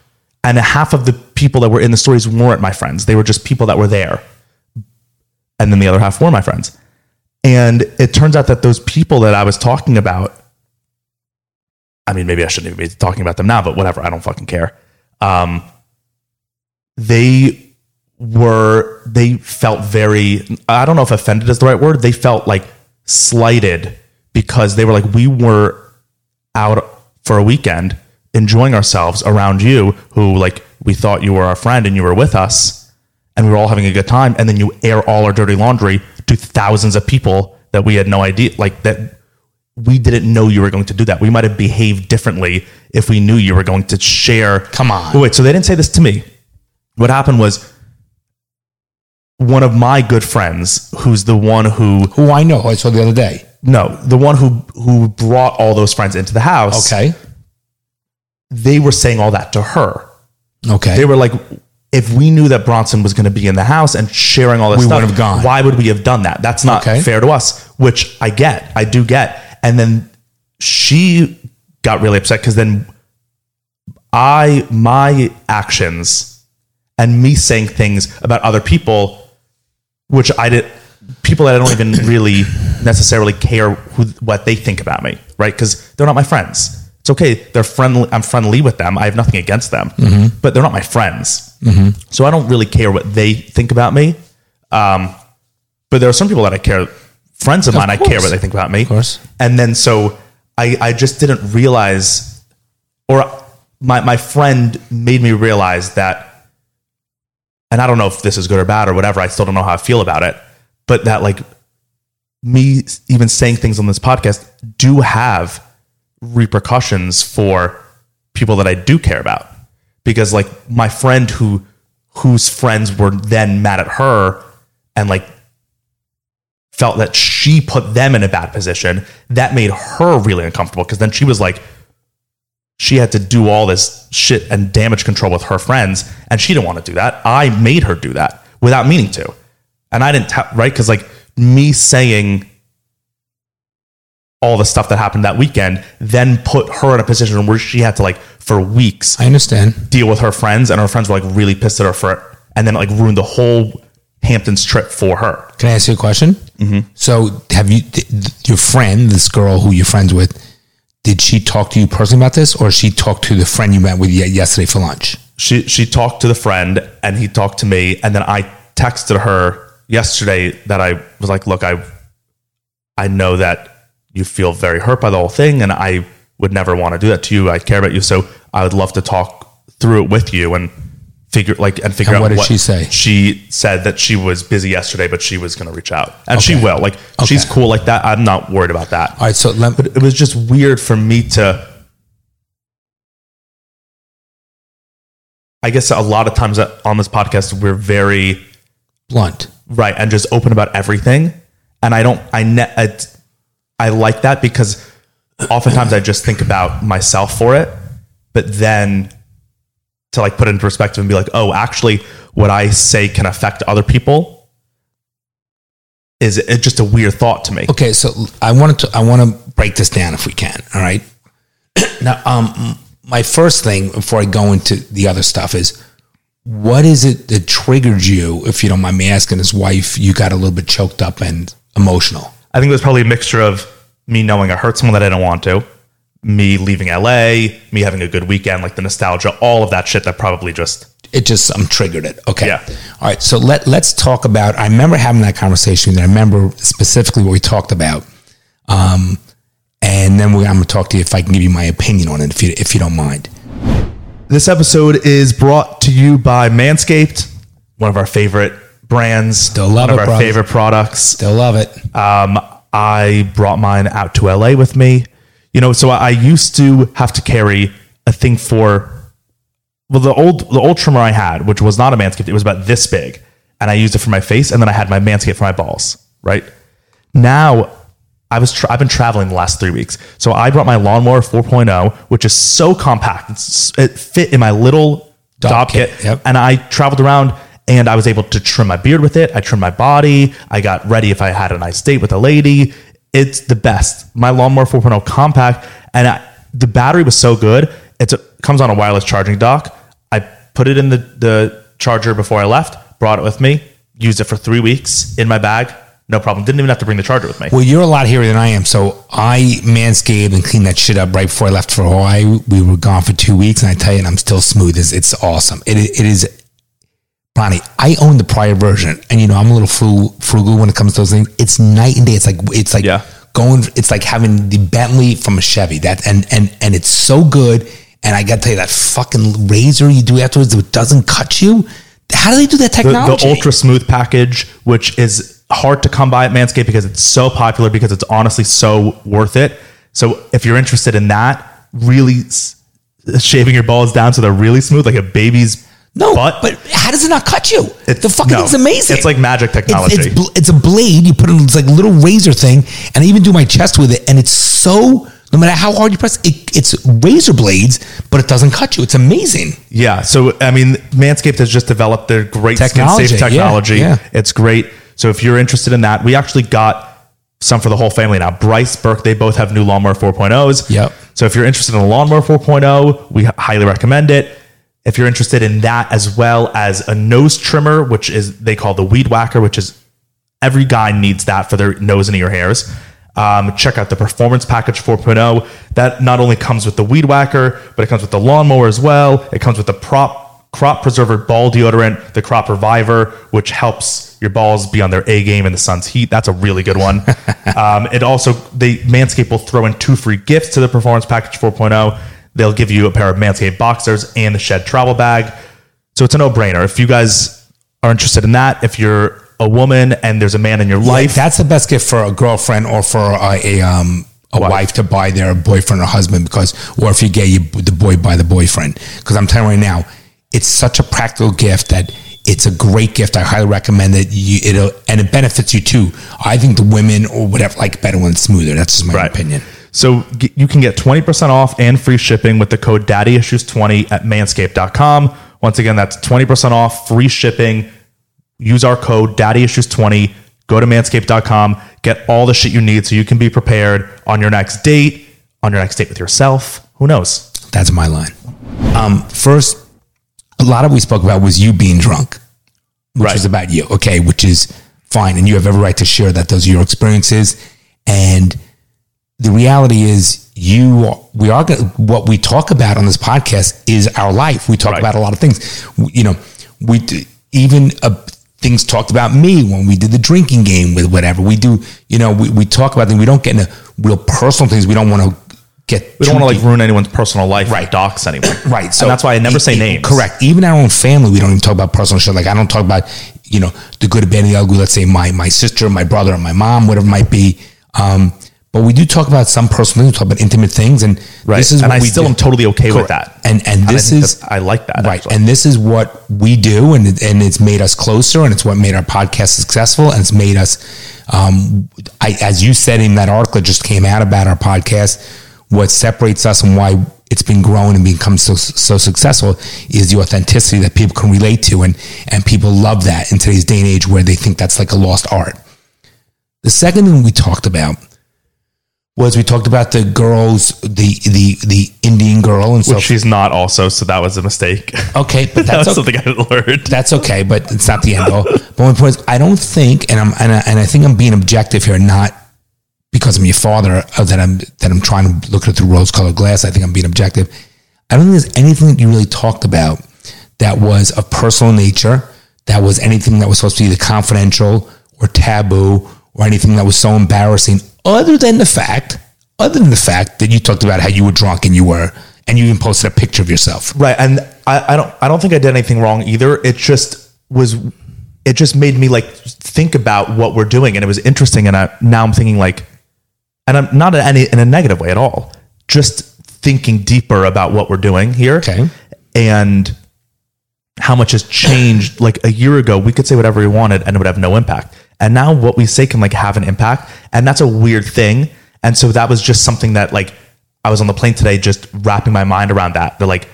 And half of the people that were in the stories weren't my friends. They were just people that were there. And then the other half were my friends. And it turns out that those people that I was talking about, I mean, maybe I shouldn't even be talking about them now, but whatever. I don't fucking care. They felt very, I don't know if offended is the right word. They felt like slighted because they were like, we were out for a weekend enjoying ourselves around you who like we thought you were our friend and you were with us and we were all having a good time and then you air all our dirty laundry to thousands of people that we had no idea like that we didn't know you were going to do that. We might have behaved differently if we knew you were going to share. Come on. Oh, wait, so they didn't say this to me. What happened was one of my good friends who's the one who I know I saw the other day. No, the one who brought all those friends into the house. Okay. They were saying all that to her. Okay. They were like, if we knew that Bronson was going to be in the house and sharing all this stuff, we would have gone. Why would we have done that? That's not fair to us, which I get. I do get. And then she got really upset because then my actions and me saying things about other people, which I didn't, people that I don't even really necessarily care what they think about me, right? Because they're not my friends. It's okay. They're friendly. I'm friendly with them. I have nothing against them, but they're not my friends. Mm-hmm. So I don't really care what they think about me. But there are some people that I care, friends of mine, I care what they think about me. Of course. And then, so I just didn't realize, or my friend made me realize that, and I don't know if this is good or bad or whatever. I still don't know how I feel about it. But that like me even saying things on this podcast do have repercussions for people that I do care about because like my friend whose friends were then mad at her and like felt that she put them in a bad position that made her really uncomfortable. Cause then she was like, she had to do all this shit and damage control with her friends. And she didn't want to do that. I made her do that without meaning to. And I didn't, right? Because like me saying all the stuff that happened that weekend then put her in a position where she had to like for weeks. I understand. Deal with her friends and her friends were like really pissed at her for it and then like ruined the whole Hamptons trip for her. Can I ask you a question? Mm-hmm. So have you, your friend, this girl who you're friends with, did she talk to you personally about this or she talked to the friend you met with yesterday for lunch? She talked to the friend and he talked to me and then I texted her yesterday that I was like, look, I know that you feel very hurt by the whole thing, and I would never want to do that to you. I care about you. So I would love to talk through it with you and figure out what she say. She said that she was busy yesterday, but she was going to reach out, and she will. Like, she's cool like that. I'm not worried about that. All right. So but it was just weird for me to, I guess a lot of times on this podcast, we're very blunt, right? And just open about everything. And I like that, because oftentimes I just think about myself for it, but then to like put it into perspective and be like, oh, actually what I say can affect other people is it's just a weird thought to me. Okay. So I want to break this down if we can. All right. Now, my first thing before I go into the other stuff is, what is it that triggered you, if you don't mind me asking, as wife, you got a little bit choked up and emotional? I think it was probably a mixture of me knowing I hurt someone that I don't want to, me leaving LA, me having a good weekend, like the nostalgia, all of that shit that probably I'm triggered it. Okay. Yeah. All right. So let's talk about, I remember having that conversation, and I remember specifically what we talked about. And then I'm going to talk to you if I can give you my opinion on it, if you don't mind. This episode is brought to you by Manscaped, one of our favorite brands. Still love it, one of our favorite products. Still love it. I brought mine out to LA with me. You know, so I used to have to carry a thing the old trimmer I had, which was not a Manscaped, it was about this big, and I used it for my face, and then I had my Manscaped for my balls. Right now, I've been traveling the last 3 weeks, so I brought my lawnmower 4.0, which is so compact, it fit in my little dob kit. Yep. And I traveled around, and I was able to trim my beard with it. I trimmed my body. I got ready if I had a nice date with a lady. It's the best. My lawnmower 4.0 compact, and the battery was so good. It comes on a wireless charging dock. I put it in the charger before I left, brought it with me, used it for 3 weeks in my bag. No problem. Didn't even have to bring the charger with me. Well, you're a lot here than I am. So I Manscaped and cleaned that shit up right before I left for Hawaii. We were gone for 2 weeks, and I tell you, I'm still smooth. It's awesome. It is, Ronnie, I own the prior version, and you know, I'm a little frugal when it comes to those things. It's night and day. It's like yeah. It's like having the Bentley from a Chevy. That and it's so good. And I got to tell you, that fucking razor you do afterwards that doesn't cut you. How do they do that technology? The ultra smooth package, which is hard to come by at Manscaped because it's so popular, because it's honestly so worth it. So if you're interested in that, really shaving your balls down so they're really smooth, like a baby's butt. But how does it not cut you? It's amazing. It's like magic technology. It's a blade. You put in this like little razor thing, and I even do my chest with it, and it's so, no matter how hard you press, it's razor blades, but it doesn't cut you. It's amazing. Yeah. So, I mean, Manscaped has just developed their great skin-safe technology. Yeah, yeah. It's great. So if you're interested in that, we actually got some for the whole family now. Bryce, Burke, they both have new lawnmower 4.0s. Yep. So if you're interested in a lawnmower 4.0, we highly recommend it. If you're interested in that, as well as a nose trimmer, which is they call the weed whacker, which is every guy needs that for their nose and ear hairs. Check out the Performance Package 4.0. That not only comes with the weed whacker, but it comes with the lawnmower as well. It comes with the Crop Preserver Ball Deodorant, the Crop Reviver, which helps your balls be on their A game in the sun's heat. That's a really good one. It also, Manscaped will throw in 2 free gifts to the Performance Package 4.0. They'll give you a pair of Manscaped boxers and the Shed travel bag. So it's a no-brainer. If you guys are interested in that, if you're a woman and there's a man in your life. That's the best gift for a girlfriend or for a wife to buy their boyfriend or husband, because, or if you're gay, the boy buy the boyfriend. Because I'm telling you right now, it's such a practical gift that it's a great gift. I highly recommend it. And it benefits you too. I think the women or whatever like better when it's smoother. That's just my opinion. So you can get 20% off and free shipping with the code DADDYISSUES20 at manscaped.com. Once again, that's 20% off, free shipping. Use our code DADDYISSUES20. Go to manscaped.com. Get all the shit you need so you can be prepared on your next date, with yourself. Who knows? That's my line. First, a lot of what we spoke about was you being drunk, which was about you, okay, which is fine. And you have every right to share that. Those are your experiences. And the reality is what we talk about on this podcast is our life. We talk about a lot of things. You know, even things talked about me when we did the drinking game with whatever we do. You know, we talk about things. We don't get into real personal things. We don't want to get. We don't want to like ruin anyone's personal life. Right. Or docs anyone. Right. So and that's why I never say names. Correct. Even our own family, we don't even talk about personal shit. Like I don't talk about, you know, the good, the bad, the ugly. Let's say my sister, my brother, or my mom, whatever it might be. But we do talk about some personal things. We talk about intimate things, and right. This is and what I we still do. Am totally okay Correct. With that. And this is I like that right. Actually. And this is what we do, and it's made us closer, and it's what made our podcast successful, and it's made us. As you said in that article that just came out about our podcast, what separates us and why it's been growing and become so successful is the authenticity that people can relate to, and people love that in today's day and age where they think that's like a lost art. The second thing we talked about. Was we talked about the girls, the Indian girl, and so which she's not also, so that was a mistake. Okay, but that's something I learned. That's okay, but it's not the end all. But my point is, I don't think, and I think I'm being objective here, not because I'm your father, that I'm trying to look at it through rose-colored glass. I think I'm being objective. I don't think there's anything that you really talked about that was of personal nature, that was anything that was supposed to be either confidential or taboo or anything that was so embarrassing. Other than the fact that you talked about how you were drunk and you even posted a picture of yourself. Right. And I don't think I did anything wrong either. It just made me like think about what we're doing, and it was interesting. And now I'm thinking like, and I'm not in a negative way at all, just thinking deeper about what we're doing here. Okay. And how much has changed. Like a year ago, we could say whatever we wanted and it would have no impact. And now what we say can like have an impact, and that's a weird thing. And so that was just something that like I was on the plane today, just wrapping my mind around that. They're like,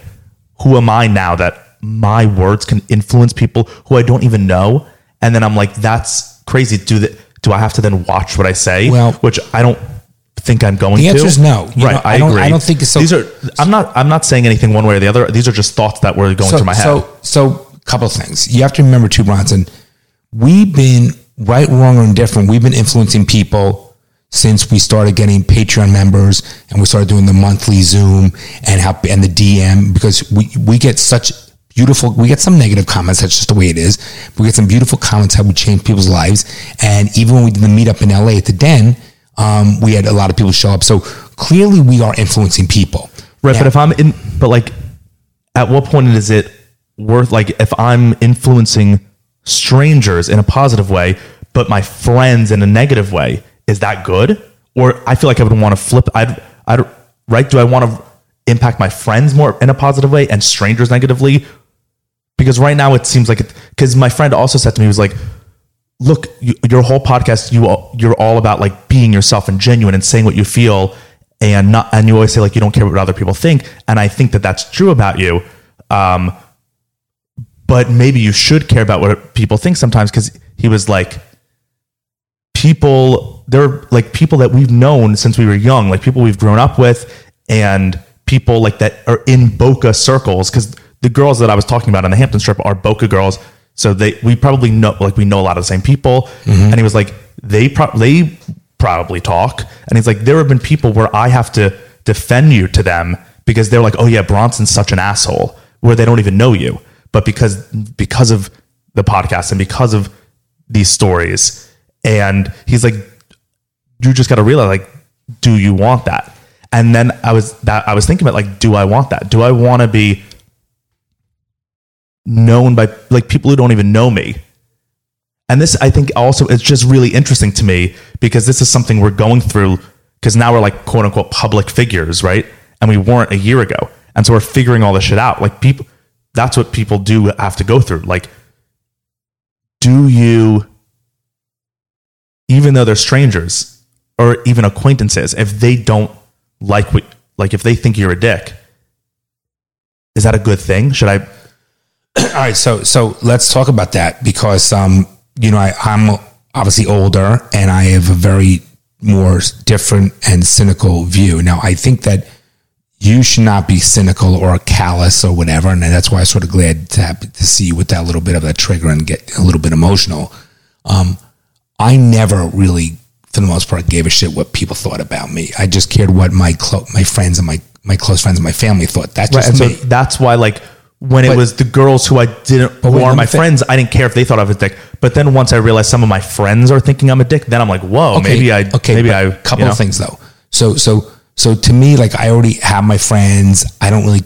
who am I now that my words can influence people who I don't even know? And then I'm like, that's crazy. Do I have to then watch what I say? Well, which I don't think I'm going to. The answer is no. Right. I agree. I don't think it's so. I'm not saying anything one way or the other. These are just thoughts that were going through my head. So a couple of things you have to remember too, Bronson. We've been, right, wrong, or indifferent, we've been influencing people since we started getting Patreon members, and we started doing the monthly Zoom and the DM, because we get such beautiful, we get some negative comments, that's just the way it is. We get some beautiful comments how we change people's lives. And even when we did the meetup in LA at the Den, we had a lot of people show up. So clearly we are influencing people. Right, now, but at what point is it worth, like if I'm influencing strangers in a positive way, but my friends in a negative way, is that good? Or I feel like I would want to flip. I'd right. Do I want to impact my friends more in a positive way and strangers negatively? Because right now it seems like it, because my friend also said to me, he was like, look, your whole podcast, you're all about like being yourself and genuine and saying what you feel. And you always say like, you don't care what other people think. And I think that that's true about you. But maybe you should care about what people think sometimes, because he was like, people that we've known since we were young, like people we've grown up with, and people like that are in Boca circles, because the girls that I was talking about on the Hamptons trip are Boca girls. So we probably know, like we know a lot of the same people. Mm-hmm. And he was like, they probably talk. And he's like, there have been people where I have to defend you to them because they're like, oh yeah, Bronson's such an asshole, where they don't even know you. But because of the podcast and because of these stories, and he's like, you just got to realize, like, do you want that? And then I was thinking about like, do I want that? Do I want to be known by like people who don't even know me? And this, I think, also is just really interesting to me, because this is something we're going through, because now we're like quote unquote public figures, right? And we weren't a year ago, and so we're figuring all this shit out, like people. That's what people do have to go through. Like, do you, even though they're strangers or even acquaintances, if they don't like what, like if they think you're a dick, is that a good thing? Should I? All right. So let's talk about that, because, you know, I'm obviously older, and I have a very more different and cynical view. Now, I think that you should not be cynical or callous or whatever. And that's why I'm sort of glad to see you with that little bit of that trigger and get a little bit emotional. I never really, for the most part, gave a shit what people thought about me. I just cared what my friends and my close friends and my family thought. That's just right, and me. So that's why, like, when it was the girls who I didn't, who are my friends, I didn't care if they thought I was a dick. But then once I realized some of my friends are thinking I'm a dick, then I'm like, whoa, maybe I. Couple of things though. So to me, like, I already have my friends. I don't really,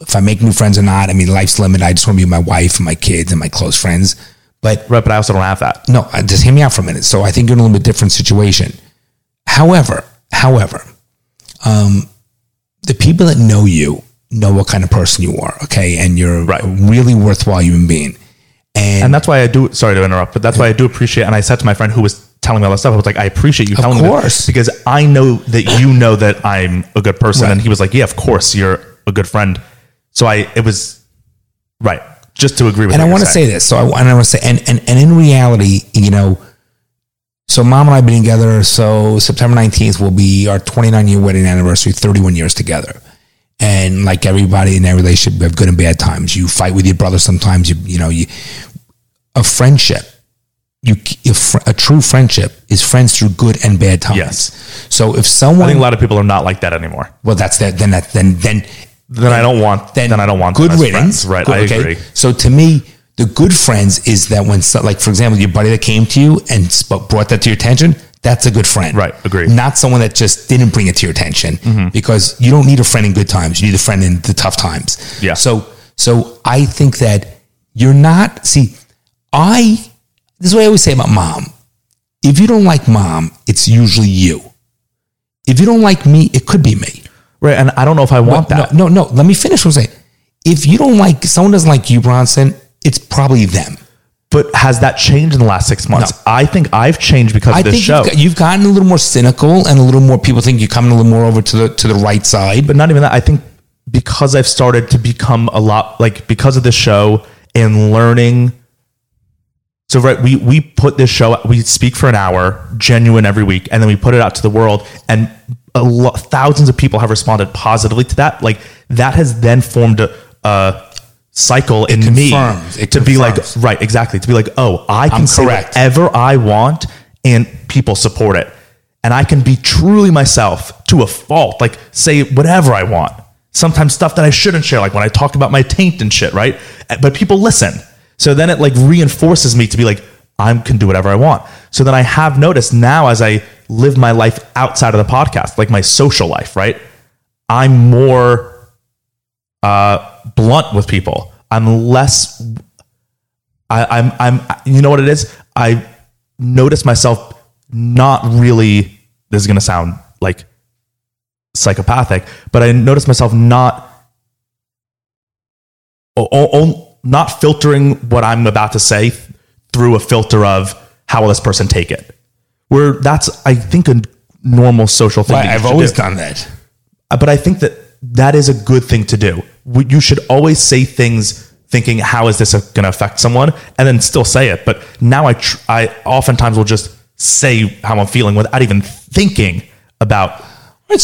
if I make new friends or not, I mean, life's limited. I just want to be with my wife and my kids and my close friends. But I also don't have that. No, just hear me out for a minute. So I think you're in a little bit different situation. However, the people that know you know what kind of person you are, okay? And you're a really worthwhile human being. And that's why I do, sorry to interrupt, but that's why I do appreciate, and I said to my friend who was telling me all that stuff, I was like, I appreciate you telling me this because I know that you know that I'm a good person. Right. And he was like, yeah, of course, you're a good friend. So it was just to agree with. And I want to say this. So I want to say, and in reality, you know, so mom and I have been together. So September 19th will be our 29-year wedding anniversary, 31 years together. And like everybody in their relationship, we have good and bad times. You fight with your brother sometimes. A true friendship is friends through good and bad times. Yes. So if someone, I think a lot of people are not like that anymore. Well, I don't want good riddance, right? Good, I agree. So to me, the good friends is that when, like, for example, your buddy that came to you and brought that to your attention, that's a good friend, right? Agree. Not someone that just didn't bring it to your attention, mm-hmm. because you don't need a friend in good times. You need a friend in the tough times. Yeah. So I think that you're not. See, this is what I always say about mom. If you don't like mom, it's usually you. If you don't like me, it could be me. Right, and I don't know if I want that. No. Let me finish what I'm saying. If you don't like, someone doesn't like you, Bronson, it's probably them. But has that changed in the last 6 months? No. I think I've changed because of this show. You've gotten a little more cynical and a little more, people think you're coming a little more over to the right side. But not even that. I think because I've started to become a lot, like, because of this show and learning. So we put this show, we speak for an hour, genuine every week, and then we put it out to the world, and thousands of people have responded positively to that. Like, that has then formed a cycle in me to be like, right, exactly. To be like, oh, I can say whatever I want and people support it. And I can be truly myself to a fault, like say whatever I want. Sometimes stuff that I shouldn't share, like when I talked about my taint and shit, right? But people listen. So then it like reinforces me to be like, I can do whatever I want. So then I have noticed now as I live my life outside of the podcast, like my social life, right? I'm more blunt with people. I'm less, I'm, you know what it is? I notice myself not really, this is going to sound like psychopathic, but I notice myself not filtering what I'm about to say through a filter of how will this person take it. Where that's, I think, a normal social thing. Right, I've always done that. But I think that is a good thing to do. You should always say things thinking, how is this going to affect someone? And then still say it. But now I oftentimes will just say how I'm feeling without even thinking about.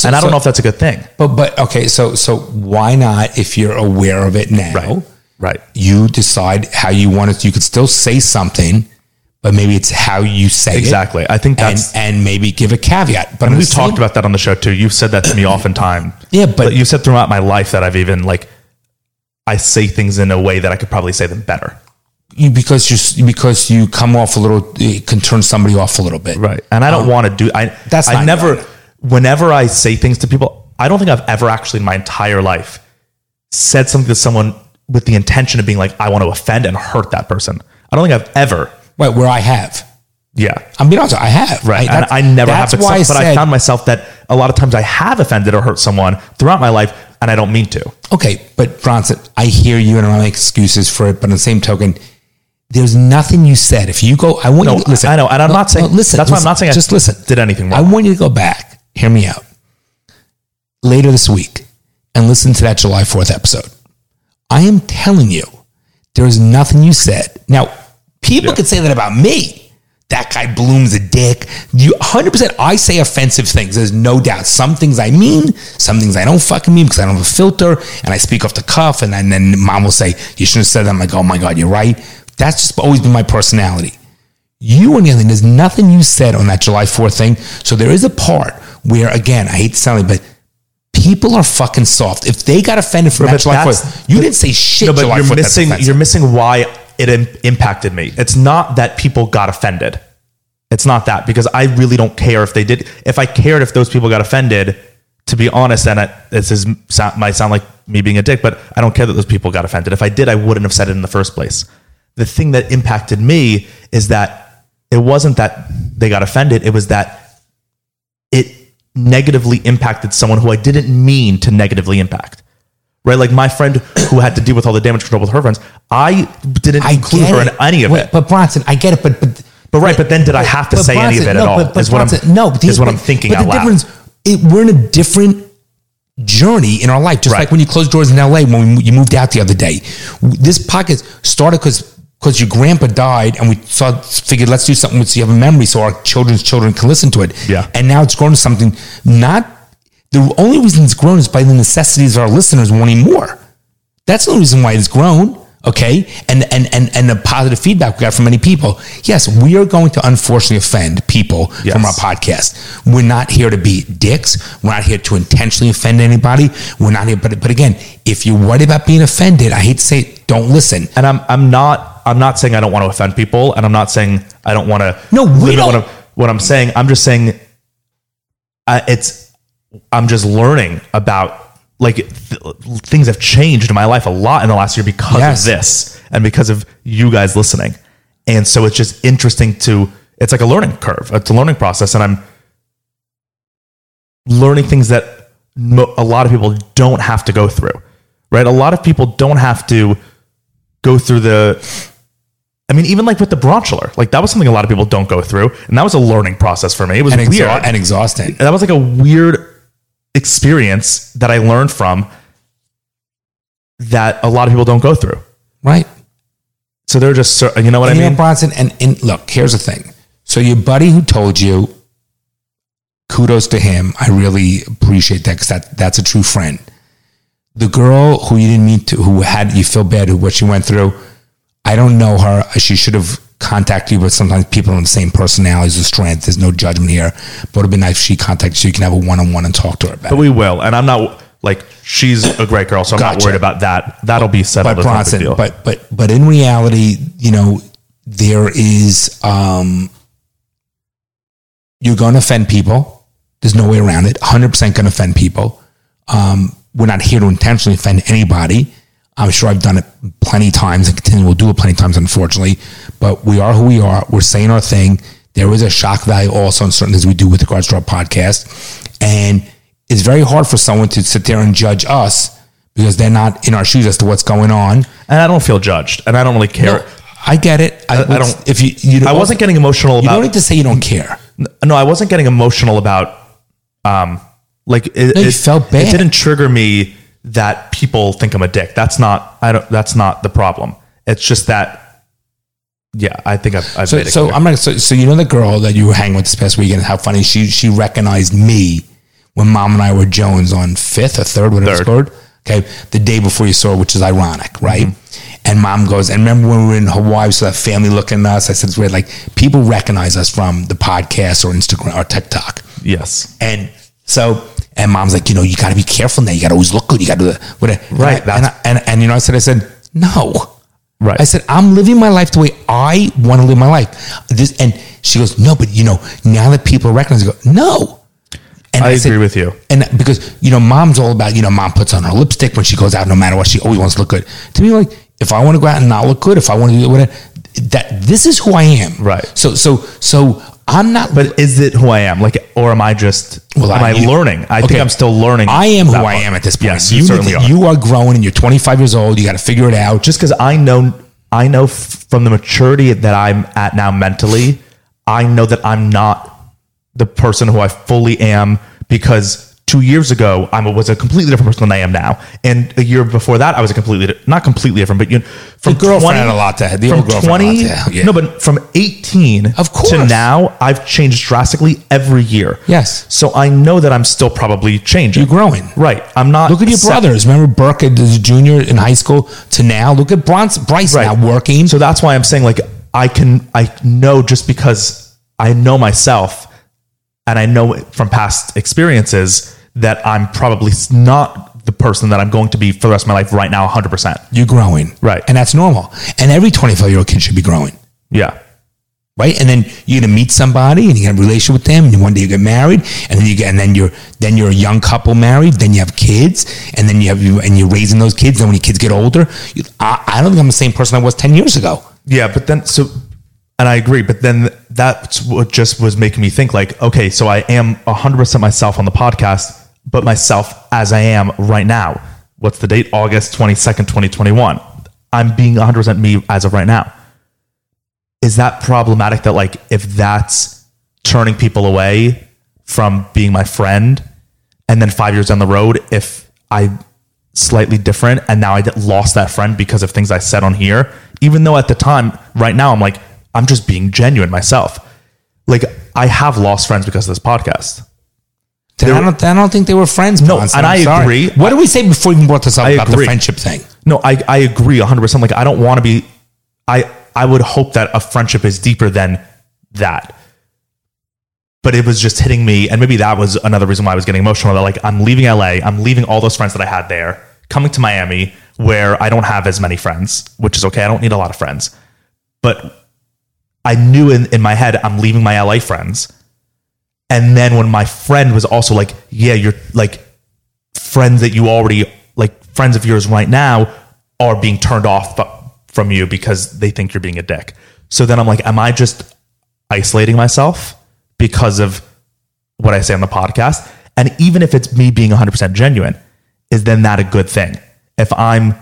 And I don't know if that's a good thing. But okay, so why not, if you're aware of it now? Right. Right. You decide how you want it. You could still say something, but maybe it's how you say it. Exactly. I think that's... And maybe give a caveat. But we've talked about that on the show too. You've said that to me oftentimes. Yeah, but you've said throughout my life that I've even like, I say things in a way that I could probably say them better. Because you come off a little, it can turn somebody off a little bit. Right. And I don't want to do... Whenever I say things to people, I don't think I've ever actually in my entire life said something to someone with the intention of being like, I want to offend and hurt that person. I don't think I've ever. Right, where I have. Yeah. I'm being honest, I have. Right. And I never have. I found myself that a lot of times I have offended or hurt someone throughout my life, and I don't mean to. Okay, but Bronson, I hear you and I make excuses for it, but on the same token, there's nothing you said. If you go, listen. I know, and I'm not saying, that's why I'm not saying I did anything wrong. I want you to go back, hear me out, later this week, and listen to that July 4th episode. I am telling you, there is nothing you said. Now, people could say that about me. That guy Bloom's a dick. 100%, I say offensive things. There's no doubt. Some things I mean, some things I don't fucking mean because I don't have a filter and I speak off the cuff. And then mom will say, you shouldn't have said that. I'm like, oh my God, you're right. That's just always been my personality. You and the other thing, there's nothing you said on that July 4th thing. So there is a part where, again, I hate to sound like, but People are fucking soft. If they got offended from that July 4th, you didn't say shit. No, but you're missing why it impacted me. It's not that people got offended. It's not that, because I really don't care if they did. If I cared if those people got offended, to be honest, and might sound like me being a dick, but I don't care that those people got offended. If I did, I wouldn't have said it in the first place. The thing that impacted me is that it wasn't that they got offended. It was that it negatively impacted someone who I didn't mean to negatively impact. Right? Like my friend who had to deal with all the damage control with her friends. I didn't include her in any of it. But Bronson, I get it. But then did I have to say any of it at all, is what I'm thinking out loud. We're in a different journey in our life. Just like when you closed doors in LA, when you moved out the other day, this podcast started because your grandpa died, and we figured let's do something so you have a memory so our children's children can listen to it. Yeah. And now it's grown to something. The only reason it's grown is by the necessities of our listeners wanting more. That's the only reason why it's grown. Okay, and the positive feedback we got from many people. Yes, we are going to unfortunately offend people from our podcast. We're not here to be dicks. We're not here to intentionally offend anybody. We're not here, but again, if you're worried about being offended, I hate to say it, don't listen. And I'm not saying I don't want to offend people, and I'm not saying I don't want to. No, we don't. What I'm saying, I'm just saying, I'm just learning about. Like things have changed in my life a lot in the last year because of this and because of you guys listening. And so it's just interesting it's like a learning curve. It's a learning process. And I'm learning things that a lot of people don't have to go through, right? A lot of people don't have to go through even like with the bronchular, like that was something a lot of people don't go through. And that was a learning process for me. It was weird and exhausting. That was like a weird experience that I learned from that a lot of people don't go through. Right. So they're just, you know what I mean? Bronson, and look, here's the thing. So your buddy who told you, kudos to him. I really appreciate that because that's a true friend. The girl who you didn't mean to, who had you feel bad what she went through, I don't know her. She should have contacted you, but sometimes people on the same personalities or strength, there's no judgment here. But it would have been nice if she contacted you. You can have a one-on-one and talk to her about it. But we will. And I'm not, like, she's a great girl, so I'm not worried about that. That'll be settled. But Bronson, but in reality, you know, there is, you're going to offend people. There's no way around it. 100% going to offend people. We're not here to intentionally offend anybody. I'm sure I've done it plenty of times and continue. We'll do it plenty of times, unfortunately, but we are who we are. We're saying our thing. There is a shock value also in certain things we do with regards to our podcast. And it's very hard for someone to sit there and judge us because they're not in our shoes as to what's going on. And I don't feel judged and I don't really care. No, I get it. I don't, if you know, I wasn't getting emotional about, you don't need to say you don't care. No, I wasn't getting emotional about, it felt bad. It didn't trigger me that people think I'm a dick. That's not the problem. It's just that, I think I've made it clear. So you know the girl that you were hanging with this past weekend, how funny, she recognized me when Mom and I were Jones on 5th or 3rd, whatever it's called. Okay, the day before you saw her, which is ironic, right? Mm-hmm. And Mom goes, and remember when we were in Hawaii, we saw that family looking at us? I said, it's weird, like, people recognize us from the podcast or Instagram or TikTok. Yes. And so... And Mom's like, you know, you got to be careful now. You got to always look good. You got to do whatever. Right. And you know, I said, no. Right. I said, I'm living my life the way I want to live my life. And she goes, no, but you know, now that people recognize, I go, no. And I agree with you. And because, you know, Mom's all about, you know, Mom puts on her lipstick when she goes out, no matter what, she always wants to look good. To me, like, if I want to go out and not look good, if I want to do whatever, this is who I am. Right. So I'm not, but is it who I am? Like, or am I just? Well, am I learning? I think I'm still learning. I am who I am at this point. Yes, you certainly are. You are growing, and you're 25 years old. You got to figure it out. Just because I know from the maturity that I'm at now mentally, I know that I'm not the person who I fully am. Because 2 years ago, I was a completely different person than I am now, and the year before that, I was a not completely different, but from 18 of course to now, I've changed drastically every year. Yes. So I know that I'm still probably changing. You're growing. Right. I'm not. Look at your brothers. Remember Burke as a junior in high school to now? Look at Bryce now working. So that's why I'm saying, like, I know, just because I know myself and I know from past experiences that I'm probably not the person that I'm going to be for the rest of my life right now, 100%. You're growing. Right. And that's normal. And every 25-year-old kid should be growing. Yeah. Right? And then you're going to meet somebody and you have a relationship with them and one day you get married and then you get, and then you're a young couple married, then you have kids and then you're raising those kids. Then when your kids get older, I don't think I'm the same person I was 10 years ago. Yeah. But then, and I agree, but then that's what just was making me think like, okay, so I am 100% myself on the podcast, but myself as I am right now. What's the date? August 22nd, 2021. I'm being 100% me as of right now. Is that problematic that like, if that's turning people away from being my friend and then 5 years down the road, if I'm slightly different and now I lost that friend because of things I said on here, even though at the time right now, I'm like, I'm just being genuine myself. Like I have lost friends because of this podcast. I don't think they were friends. No, Bronson, and I agree. What did we say before you brought this up about the friendship thing? No, I agree 100%. Like I don't want to be, I would hope that a friendship is deeper than that. But it was just hitting me. And maybe that was another reason why I was getting emotional. That like, I'm leaving LA. I'm leaving all those friends that I had there, coming to Miami where I don't have as many friends, which is okay. I don't need a lot of friends. But I knew in my head, I'm leaving my LA friends. And then when my friend was also like, yeah, you're like friends that you already like friends of yours right now are being turned off from you because they think you're being a dick. So then I'm like, am I just isolating myself because of what I say on the podcast? And even if it's me being 100% genuine, is then that a good thing? If I'm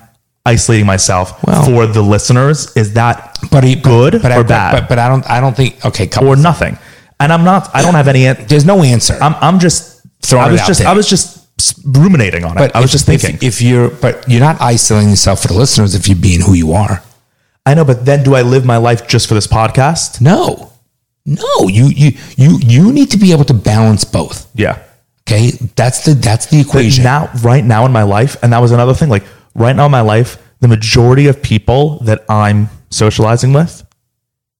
isolating myself for the listeners, is that good or bad? But I don't think, okay. Or nothing. And I'm not, I don't have any, there's no answer. I'm just throwing it out there. I was just ruminating on it. But I was just thinking but you're not isolating yourself for the listeners if you're being who you are. I know, but then do I live my life just for this podcast? No, you need to be able to balance both. Yeah. Okay. That's the equation. But now, right now in my life. And that was another thing, like right now in my life, the majority of people that I'm socializing with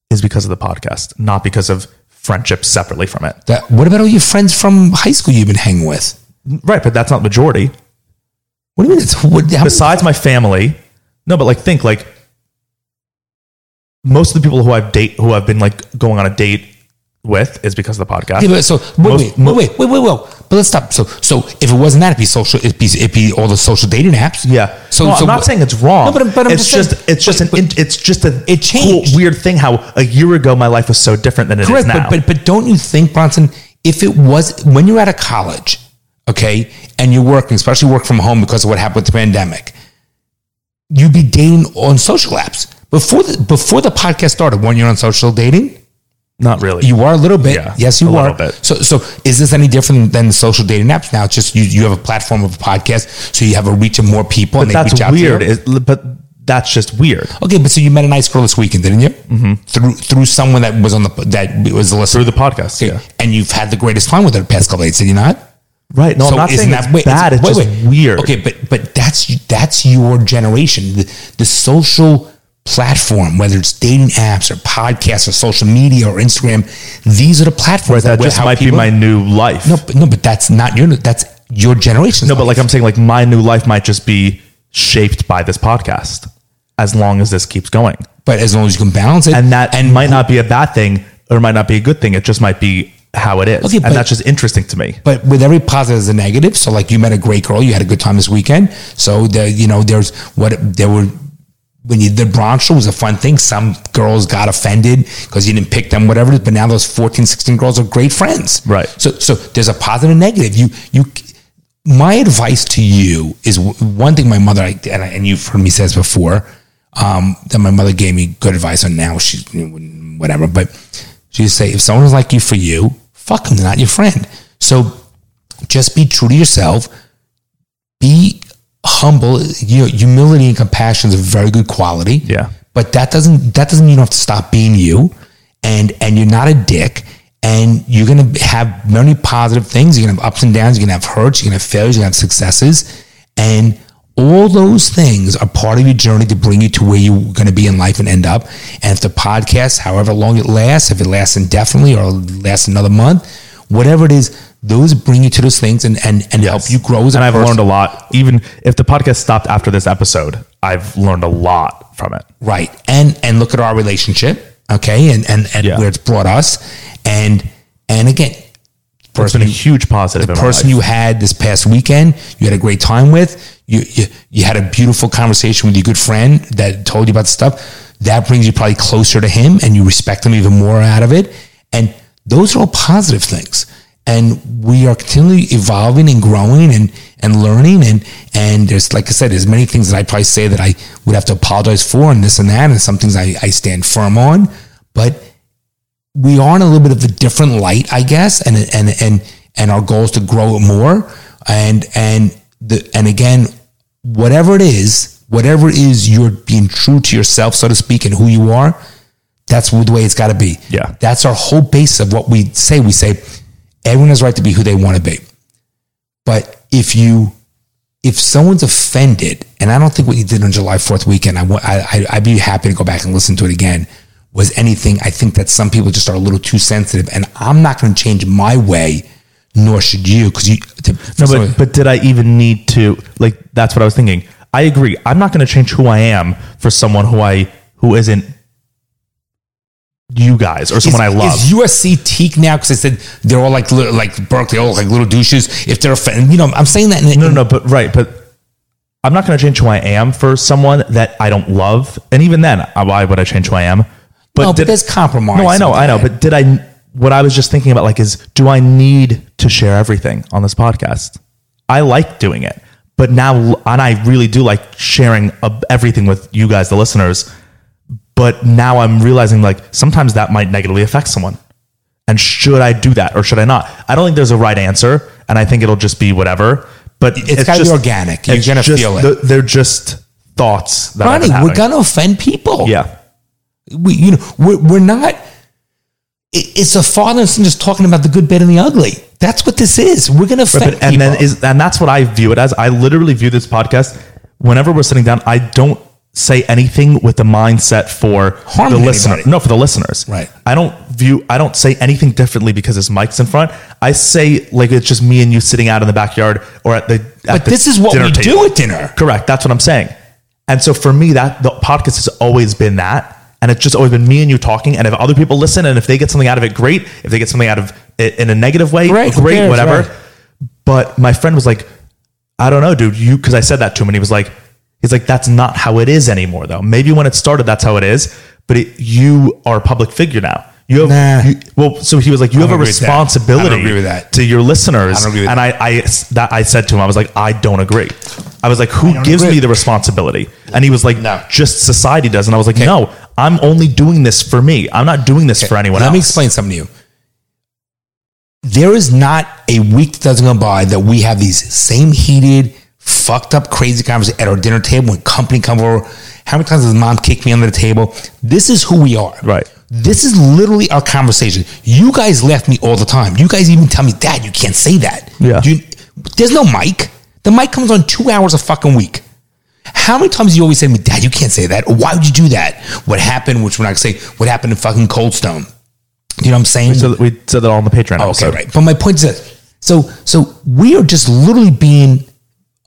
is because of the podcast, not because of friendships separately from it. What about all your friends from high school you've been hanging with? Right, but that's not majority. What do you mean? Besides my family, no. But like, think like most of the people who I've been like going on a date with, is because of the podcast. Yeah, but wait. But let's stop. So if it wasn't that, it'd be social. It'd be all the social dating apps. Yeah. So I'm not saying it's wrong. No, but it's just cool, weird thing how a year ago my life was so different than it is now. But don't you think, Bronson? If it was when you're out of college. Okay, and you're working, especially work from home because of what happened with the pandemic, you'd be dating on social apps. Before the podcast started, weren't you on social dating? Not really. You are a little bit. Yeah, yes, you are. So is this any different than the social dating apps? Now it's just you have a platform of a podcast, so you have a reach of more people. But and that's they reach out weird. To you. But that's just weird. Okay, but so you met a nice girl this weekend, didn't you? Mm-hmm. Through someone that was on the listener. Through the podcast. Okay. Yeah, and you've had the greatest time with her the past couple days, did you not? Right. No, so I'm not saying that's bad. It's just weird. Okay, but that's your generation. The social platform, whether it's dating apps or podcasts or social media or Instagram, these are the platforms that just might be my new life. No, but that's not your. That's your generation. No, but like I'm saying, like my new life might just be shaped by this podcast. As long as this keeps going, but as long as you can balance it, and that and might not be a bad thing or might not be a good thing. It just might be how it is. Okay, and that's just interesting to me. But with every positive is a negative. So like you met a great girl, you had a good time this weekend. So the Bronx show was a fun thing. Some girls got offended because you didn't pick them, whatever. But now those 14, 16 girls are great friends. Right. So there's a positive and negative. My advice to you is one thing my mother, and you've heard me say this before, that my mother gave me good advice on now. She, whatever, but she'd say, if someone's like you for you, fuck them, they're not your friend. So just be true to yourself. Be humble. Humility and compassion is a very good quality. Yeah. But that doesn't mean you don't have to stop being you. And you're not a dick. And you're going to have many positive things. You're going to have ups and downs. You're going to have hurts. You're going to have failures. You're going to have successes. And all those things are part of your journey to bring you to where you're going to be in life and end up. And if the podcast, however long it lasts, if it lasts indefinitely or lasts another month, whatever it is, those bring you to those things and yes. help you grow as a person. And I've learned a lot. Even if the podcast stopped after this episode, I've learned a lot from it. Right. And look at our relationship, okay? And yeah. where it's brought us. And again, it's been a huge positive. The person you had this past weekend, you had a great time with, you had a beautiful conversation with your good friend that told you about stuff. That brings you probably closer to him and you respect him even more out of it. And those are all positive things. And we are continually evolving and growing and learning. And there's, like I said, there's many things that I probably say that I would have to apologize for and this and that. And some things I stand firm on, but we are in a little bit of a different light, I guess. And our goal is to grow it more. And again, whatever it is, you're being true to yourself, so to speak, and who you are. That's the way it's got to be. Yeah. That's our whole base of what we say. We say, everyone has a right to be who they want to be. But if someone's offended, and I don't think what you did on July 4th weekend, I'd be happy to go back and listen to it again, was anything. I think that some people just are a little too sensitive, and I'm not going to change my way, nor should you. But did I even need to, like, that's what I was thinking. I agree. I'm not going to change who I am for someone who isn't you guys or someone I love. Is USC Teak now? Because I said they're all like Burke, they all look like little douches. If they're offended, you know, I'm saying that. But I'm not going to change who I am for someone that I don't love. And even then, why would I change who I am? But there's compromise. No, I know. But what I was just thinking about, like, is do I need to share everything on this podcast? I like doing it, but now, and I really do like sharing everything with you guys, the listeners. But now I'm realizing, like, sometimes that might negatively affect someone. And should I do that or should I not? I don't think there's a right answer. And I think it'll just be whatever. But it's got to be organic. You're going to feel it. They're just thoughts. Ronnie, we're going to offend people. Yeah. We're not. It's a father and son just talking about the good, bad, and the ugly. That's what this is. We're going to offend people. And that's what I view it as. I literally view this podcast. Whenever we're sitting down, I don't say anything with the mindset for harming the listener. No, for the listeners. Right. I don't say anything differently because this mic's in front. I say, like, it's just me and you sitting out in the backyard or at the dinner table. But this is what we do at dinner. Correct. That's what I'm saying. And so for me, that the podcast has always been that. And it's just always been me and you talking. And if other people listen and if they get something out of it, great. If they get something out of it in a negative way, great, whatever. Right. But my friend was like, I don't know, dude, because I said that to him and he was like, he's like, that's not how it is anymore, though. Maybe when it started, that's how it is. But you are a public figure now. So he was like, you have a responsibility. I don't agree with that. To your listeners. I don't agree with that. I said to him, I was like, I don't agree. I was like, who gives me the responsibility? And he was like, no, just society does. And I was like, no, I'm only doing this for me. I'm not doing this for anyone else. Let me explain something to you. There is not a week that doesn't go by that we have these same heated, fucked up, crazy conversation at our dinner table when company comes over. How many times does mom kick me under the table? This is who we are. Right. This is literally our conversation. You guys laugh me all the time. You guys even tell me, Dad, you can't say that. Yeah. There's no mic. The mic comes on 2 hours a fucking week. How many times do you always say to me, Dad, you can't say that? Or why would you do that? What happened? Which we're not going to say. What happened in fucking Cold Stone? You know what I'm saying? We said that all on the Patreon episode. Okay, right. But my point is that so we are just literally being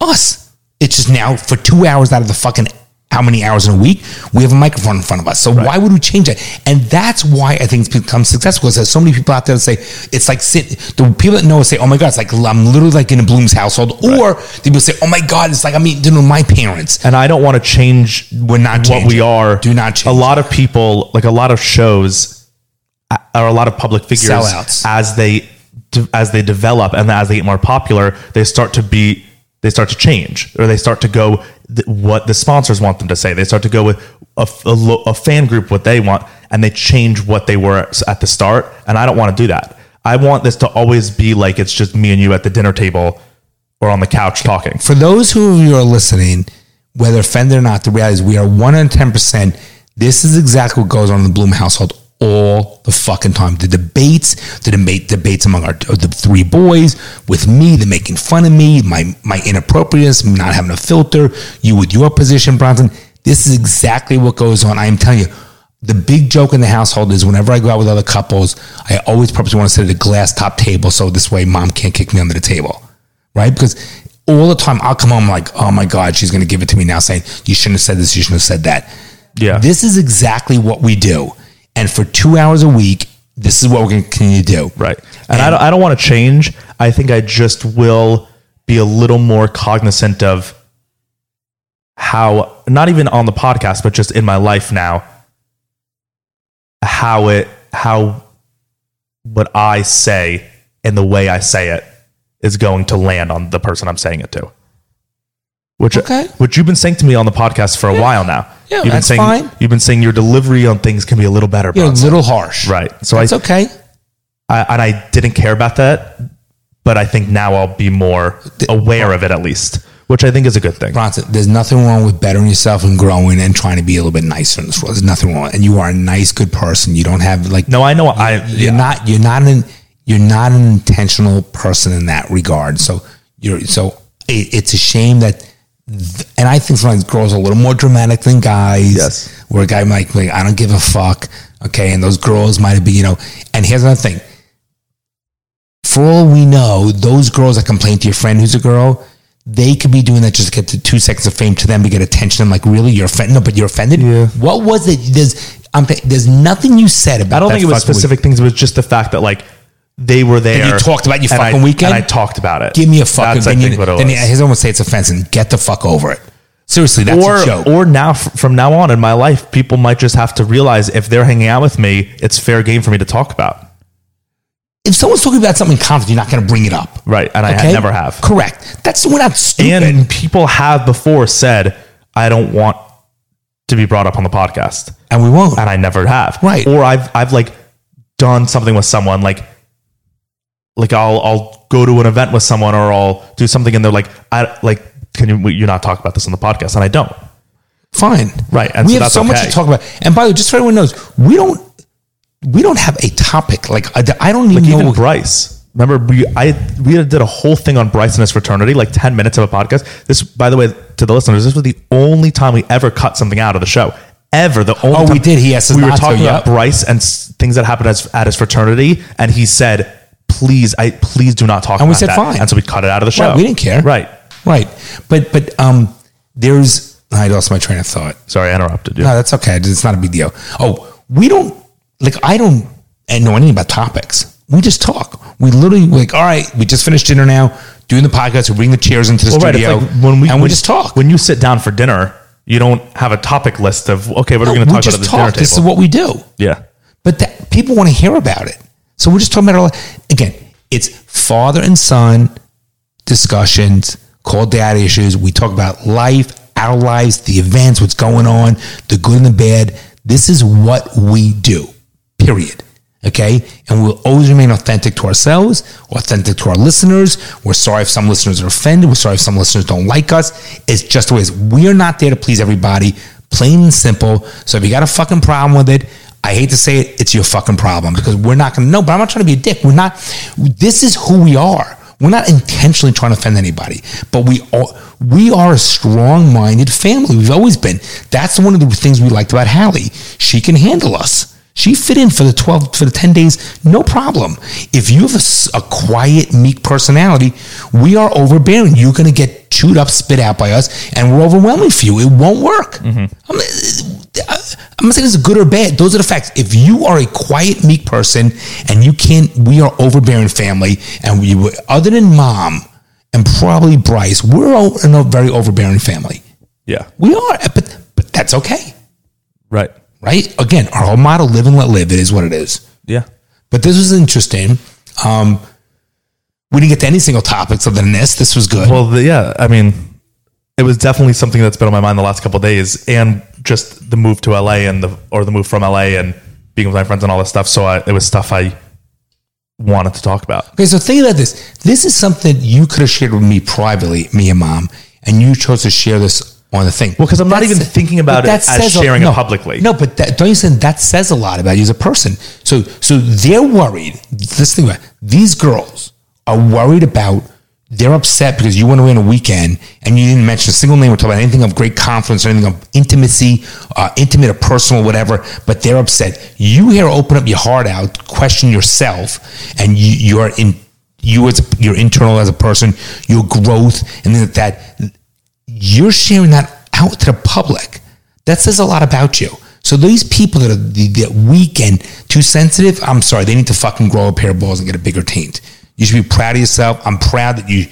us. It's just now for 2 hours out of the fucking how many hours in a week, we have a microphone in front of us. So Why would we change that? And that's why I think it's become successful, because there's so many people out there that say, it's like, the people that know it say, oh my God, it's like, I'm literally like in a Bloom's household. Or people say, oh my God, it's like, I'm eating dinner with my parents. And I don't want to change what we are. Do not change. A lot of people, like a lot of shows, or a lot of public figures, sellouts, as they develop and as they get more popular, they start to change, or they start to go what the sponsors want them to say. They start to go with a fan group, what they want, and they change what they were at the start. And I don't want to do that. I want this to always be like, it's just me and you at the dinner table or on the couch talking. For those who are listening, whether offended or not, the reality is we are 110%. This is exactly what goes on in the Bloom household all the fucking time. The debates among the three boys, with me, the making fun of me, my inappropriateness, not having a filter, you with your position, Bronson. This is exactly what goes on. I am telling you, the big joke in the household is whenever I go out with other couples, I always purposely want to sit at a glass top table so this way mom can't kick me under the table, right? Because all the time I'll come home like, oh my God, she's going to give it to me now saying, you shouldn't have said this, you shouldn't have said that. Yeah. This is exactly what we do. And for 2 hours a week, this is what we're going to continue to do. Right. And I don't want to change. I think I just will be a little more cognizant of how, not even on the podcast, but just in my life now, how what I say and the way I say it is going to land on the person I'm saying it to. Which you've been saying to me on the podcast for a while now. Yeah, you've been fine. You've been saying your delivery on things can be a little better. You're a little harsh. Right. So it's okay. I didn't care about that, but I think now I'll be more aware of it at least, which I think is a good thing. Bronson, there's nothing wrong with bettering yourself and growing and trying to be a little bit nicer in this world. There's nothing wrong. And you are a nice, good person. You don't have like... No, I know. You're not an intentional person in that regard. So it's a shame that... And I think sometimes girls are a little more dramatic than guys. Yes. Where a guy might be like, I don't give a fuck. Okay. And those girls might be, and here's another thing. For all we know, those girls that complain to your friend who's a girl, they could be doing that just to get to 2 seconds of fame to them to get attention. I'm like, really? You're offended? No, but you're offended? Yeah. What was it? There's nothing you said about that. I don't think it was specific things. It was just the fact that, like, they were there. And you talked about your fucking weekend? And I talked about it. Give me a fucking... He's almost say it's offensive. Get the fuck over it. Seriously, that's a joke. Or now, from now on in my life, people might just have to realize if they're hanging out with me, it's fair game for me to talk about. If someone's talking about something confident, you're not going to bring it up. Right, and I never have. Correct. We're not stupid. And people have before said, I don't want to be brought up on the podcast. And we won't. And I never have. Right. Or I've like done something with someone, like I'll go to an event with someone or I'll do something and they're like, can you not talk about this on the podcast? And I don't. Fine. Right. And we have so much to talk about. And by the way, just so everyone knows, we don't have a topic. Like I don't even know. Even Bryce. Remember we did a whole thing on Bryce and his fraternity, like 10 minutes of a podcast. This, by the way, to the listeners, this was the only time we ever cut something out of the show. Ever. The only time. We did. He asked us about Bryce and things that happened at his fraternity. And he said, please do not talk about that. And we said, fine. And so we cut it out of the show. Right, we didn't care. Right. But I lost my train of thought. Sorry, I interrupted you. No, that's okay. It's not a big deal. Oh, I don't know anything about topics. We just talk. We literally all right, we just finished dinner now, doing the podcast, we bring the chairs into the studio. Right, we just talk. When you sit down for dinner, you don't have a topic list of, okay, what are we going to talk about at the dinner table? This is what we do. Yeah. But people want to hear about it. So we're just talking about again, it's father and son discussions, call dad issues. We talk about life, our lives, the events, what's going on, the good and the bad. This is what we do, period. Okay? And we'll always remain authentic to ourselves, authentic to our listeners. We're sorry if some listeners are offended. We're sorry if some listeners don't like us. It's just the way it is. We are not there to please everybody, plain and simple. So if you got a fucking problem with it, I hate to say it, it's your fucking problem because we're not going to know, but I'm not trying to be a dick. This is who we are. We're not intentionally trying to offend anybody, but we are a strong-minded family. We've always been. That's one of the things we liked about Hallie. She can handle us. She fit in for the 10 days, no problem. If you have a quiet, meek personality, we are overbearing. You're going to get chewed up, spit out by us, and we're overwhelming for you. It won't work. Mm-hmm. I'm not saying it's good or bad. Those are the facts. If you are a quiet, meek person and you can't, we are overbearing family. And we, other than mom and probably Bryce, we're a very overbearing family. Yeah, we are. But that's okay. Right. Again, our whole motto, live and let live. It is what it is. Yeah. But this was interesting. We didn't get to any single topics other than this. This was good. Well, it was definitely something that's been on my mind the last couple of days, and just the move to LA or the move from LA and being with my friends and all this stuff. So it was stuff I wanted to talk about. Okay. So think about this. This is something you could have shared with me privately, me and mom, and you chose to share this on the thing. Well, because I'm not even thinking about it as sharing it publicly. No, but don't you think that says a lot about you as a person? So they're worried. These girls are worried about they're upset because you went away on a weekend and you didn't mention a single name or talk about anything of great confidence or anything of intimacy, intimate or personal, whatever, but they're upset. You here open up your heart out, question yourself, and you're in you as your internal as a person, your growth, and then that you're sharing that out to the public. That says a lot about you. So these people that are that weak and too sensitive, I'm sorry, they need to fucking grow a pair of balls and get a bigger taint. You should be proud of yourself. I'm proud that you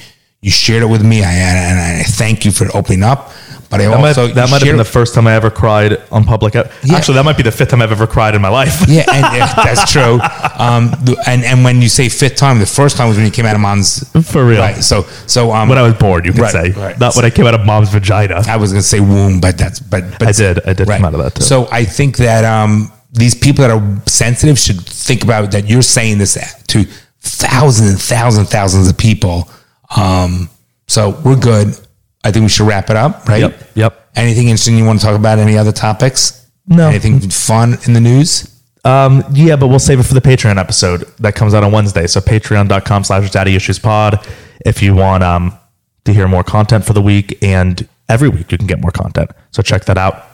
shared it with me. I thank you for opening up. But that might have been the first time I ever cried on public. Actually, that might be the fifth time I've ever cried in my life. Yeah, and that's true. And when you say fifth time, the first time was when you came out of mom's. For real. Right, so when I was born, you could say. Right. Not when I came out of mom's vagina. I was going to say womb, but I did come out of that too. So I think that these people that are sensitive should think about that you're saying this to thousands and thousands of people. So we're good. I think we should wrap it up, right? Yep. Anything interesting you want to talk about? Any other topics? No. Anything fun in the news? Yeah, but we'll save it for the Patreon episode that comes out on Wednesday. So patreon.com/daddyissuespod if you want to hear more content for the week, and every week you can get more content. So check that out.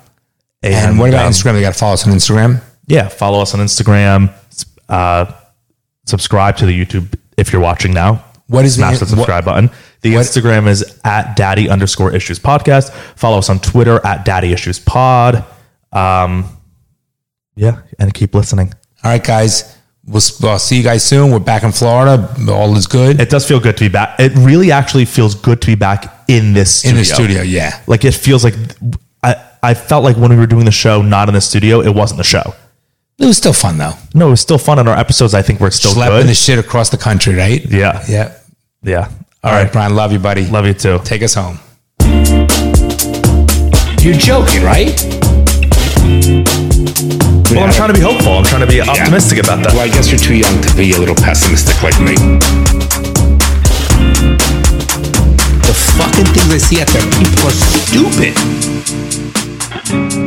And what about Instagram? They got to follow us on Instagram. Yeah, follow us on Instagram. Subscribe to the YouTube if you're watching now. What is smash the subscribe button? The Instagram is @daddy_issues podcast. Follow us on Twitter @daddyissuespod. Yeah, and keep listening. All right, guys. I'll see you guys soon. We're back in Florida. All is good. It does feel good to be back. It really actually feels good to be back in this studio. In the studio, yeah. Like, it feels like I felt like when we were doing the show, not in the studio, it wasn't the show. It was still fun, though. No, it was still fun, and our episodes, I think, were still slapping good. The shit across the country, right? Yeah. All right, Brian, love you, buddy. Love you, too. Take us home. You're joking, right? Well, I'm trying to be hopeful. I'm trying to be optimistic about that. Well, I guess you're too young to be a little pessimistic like me. The fucking things I see out there, people are stupid.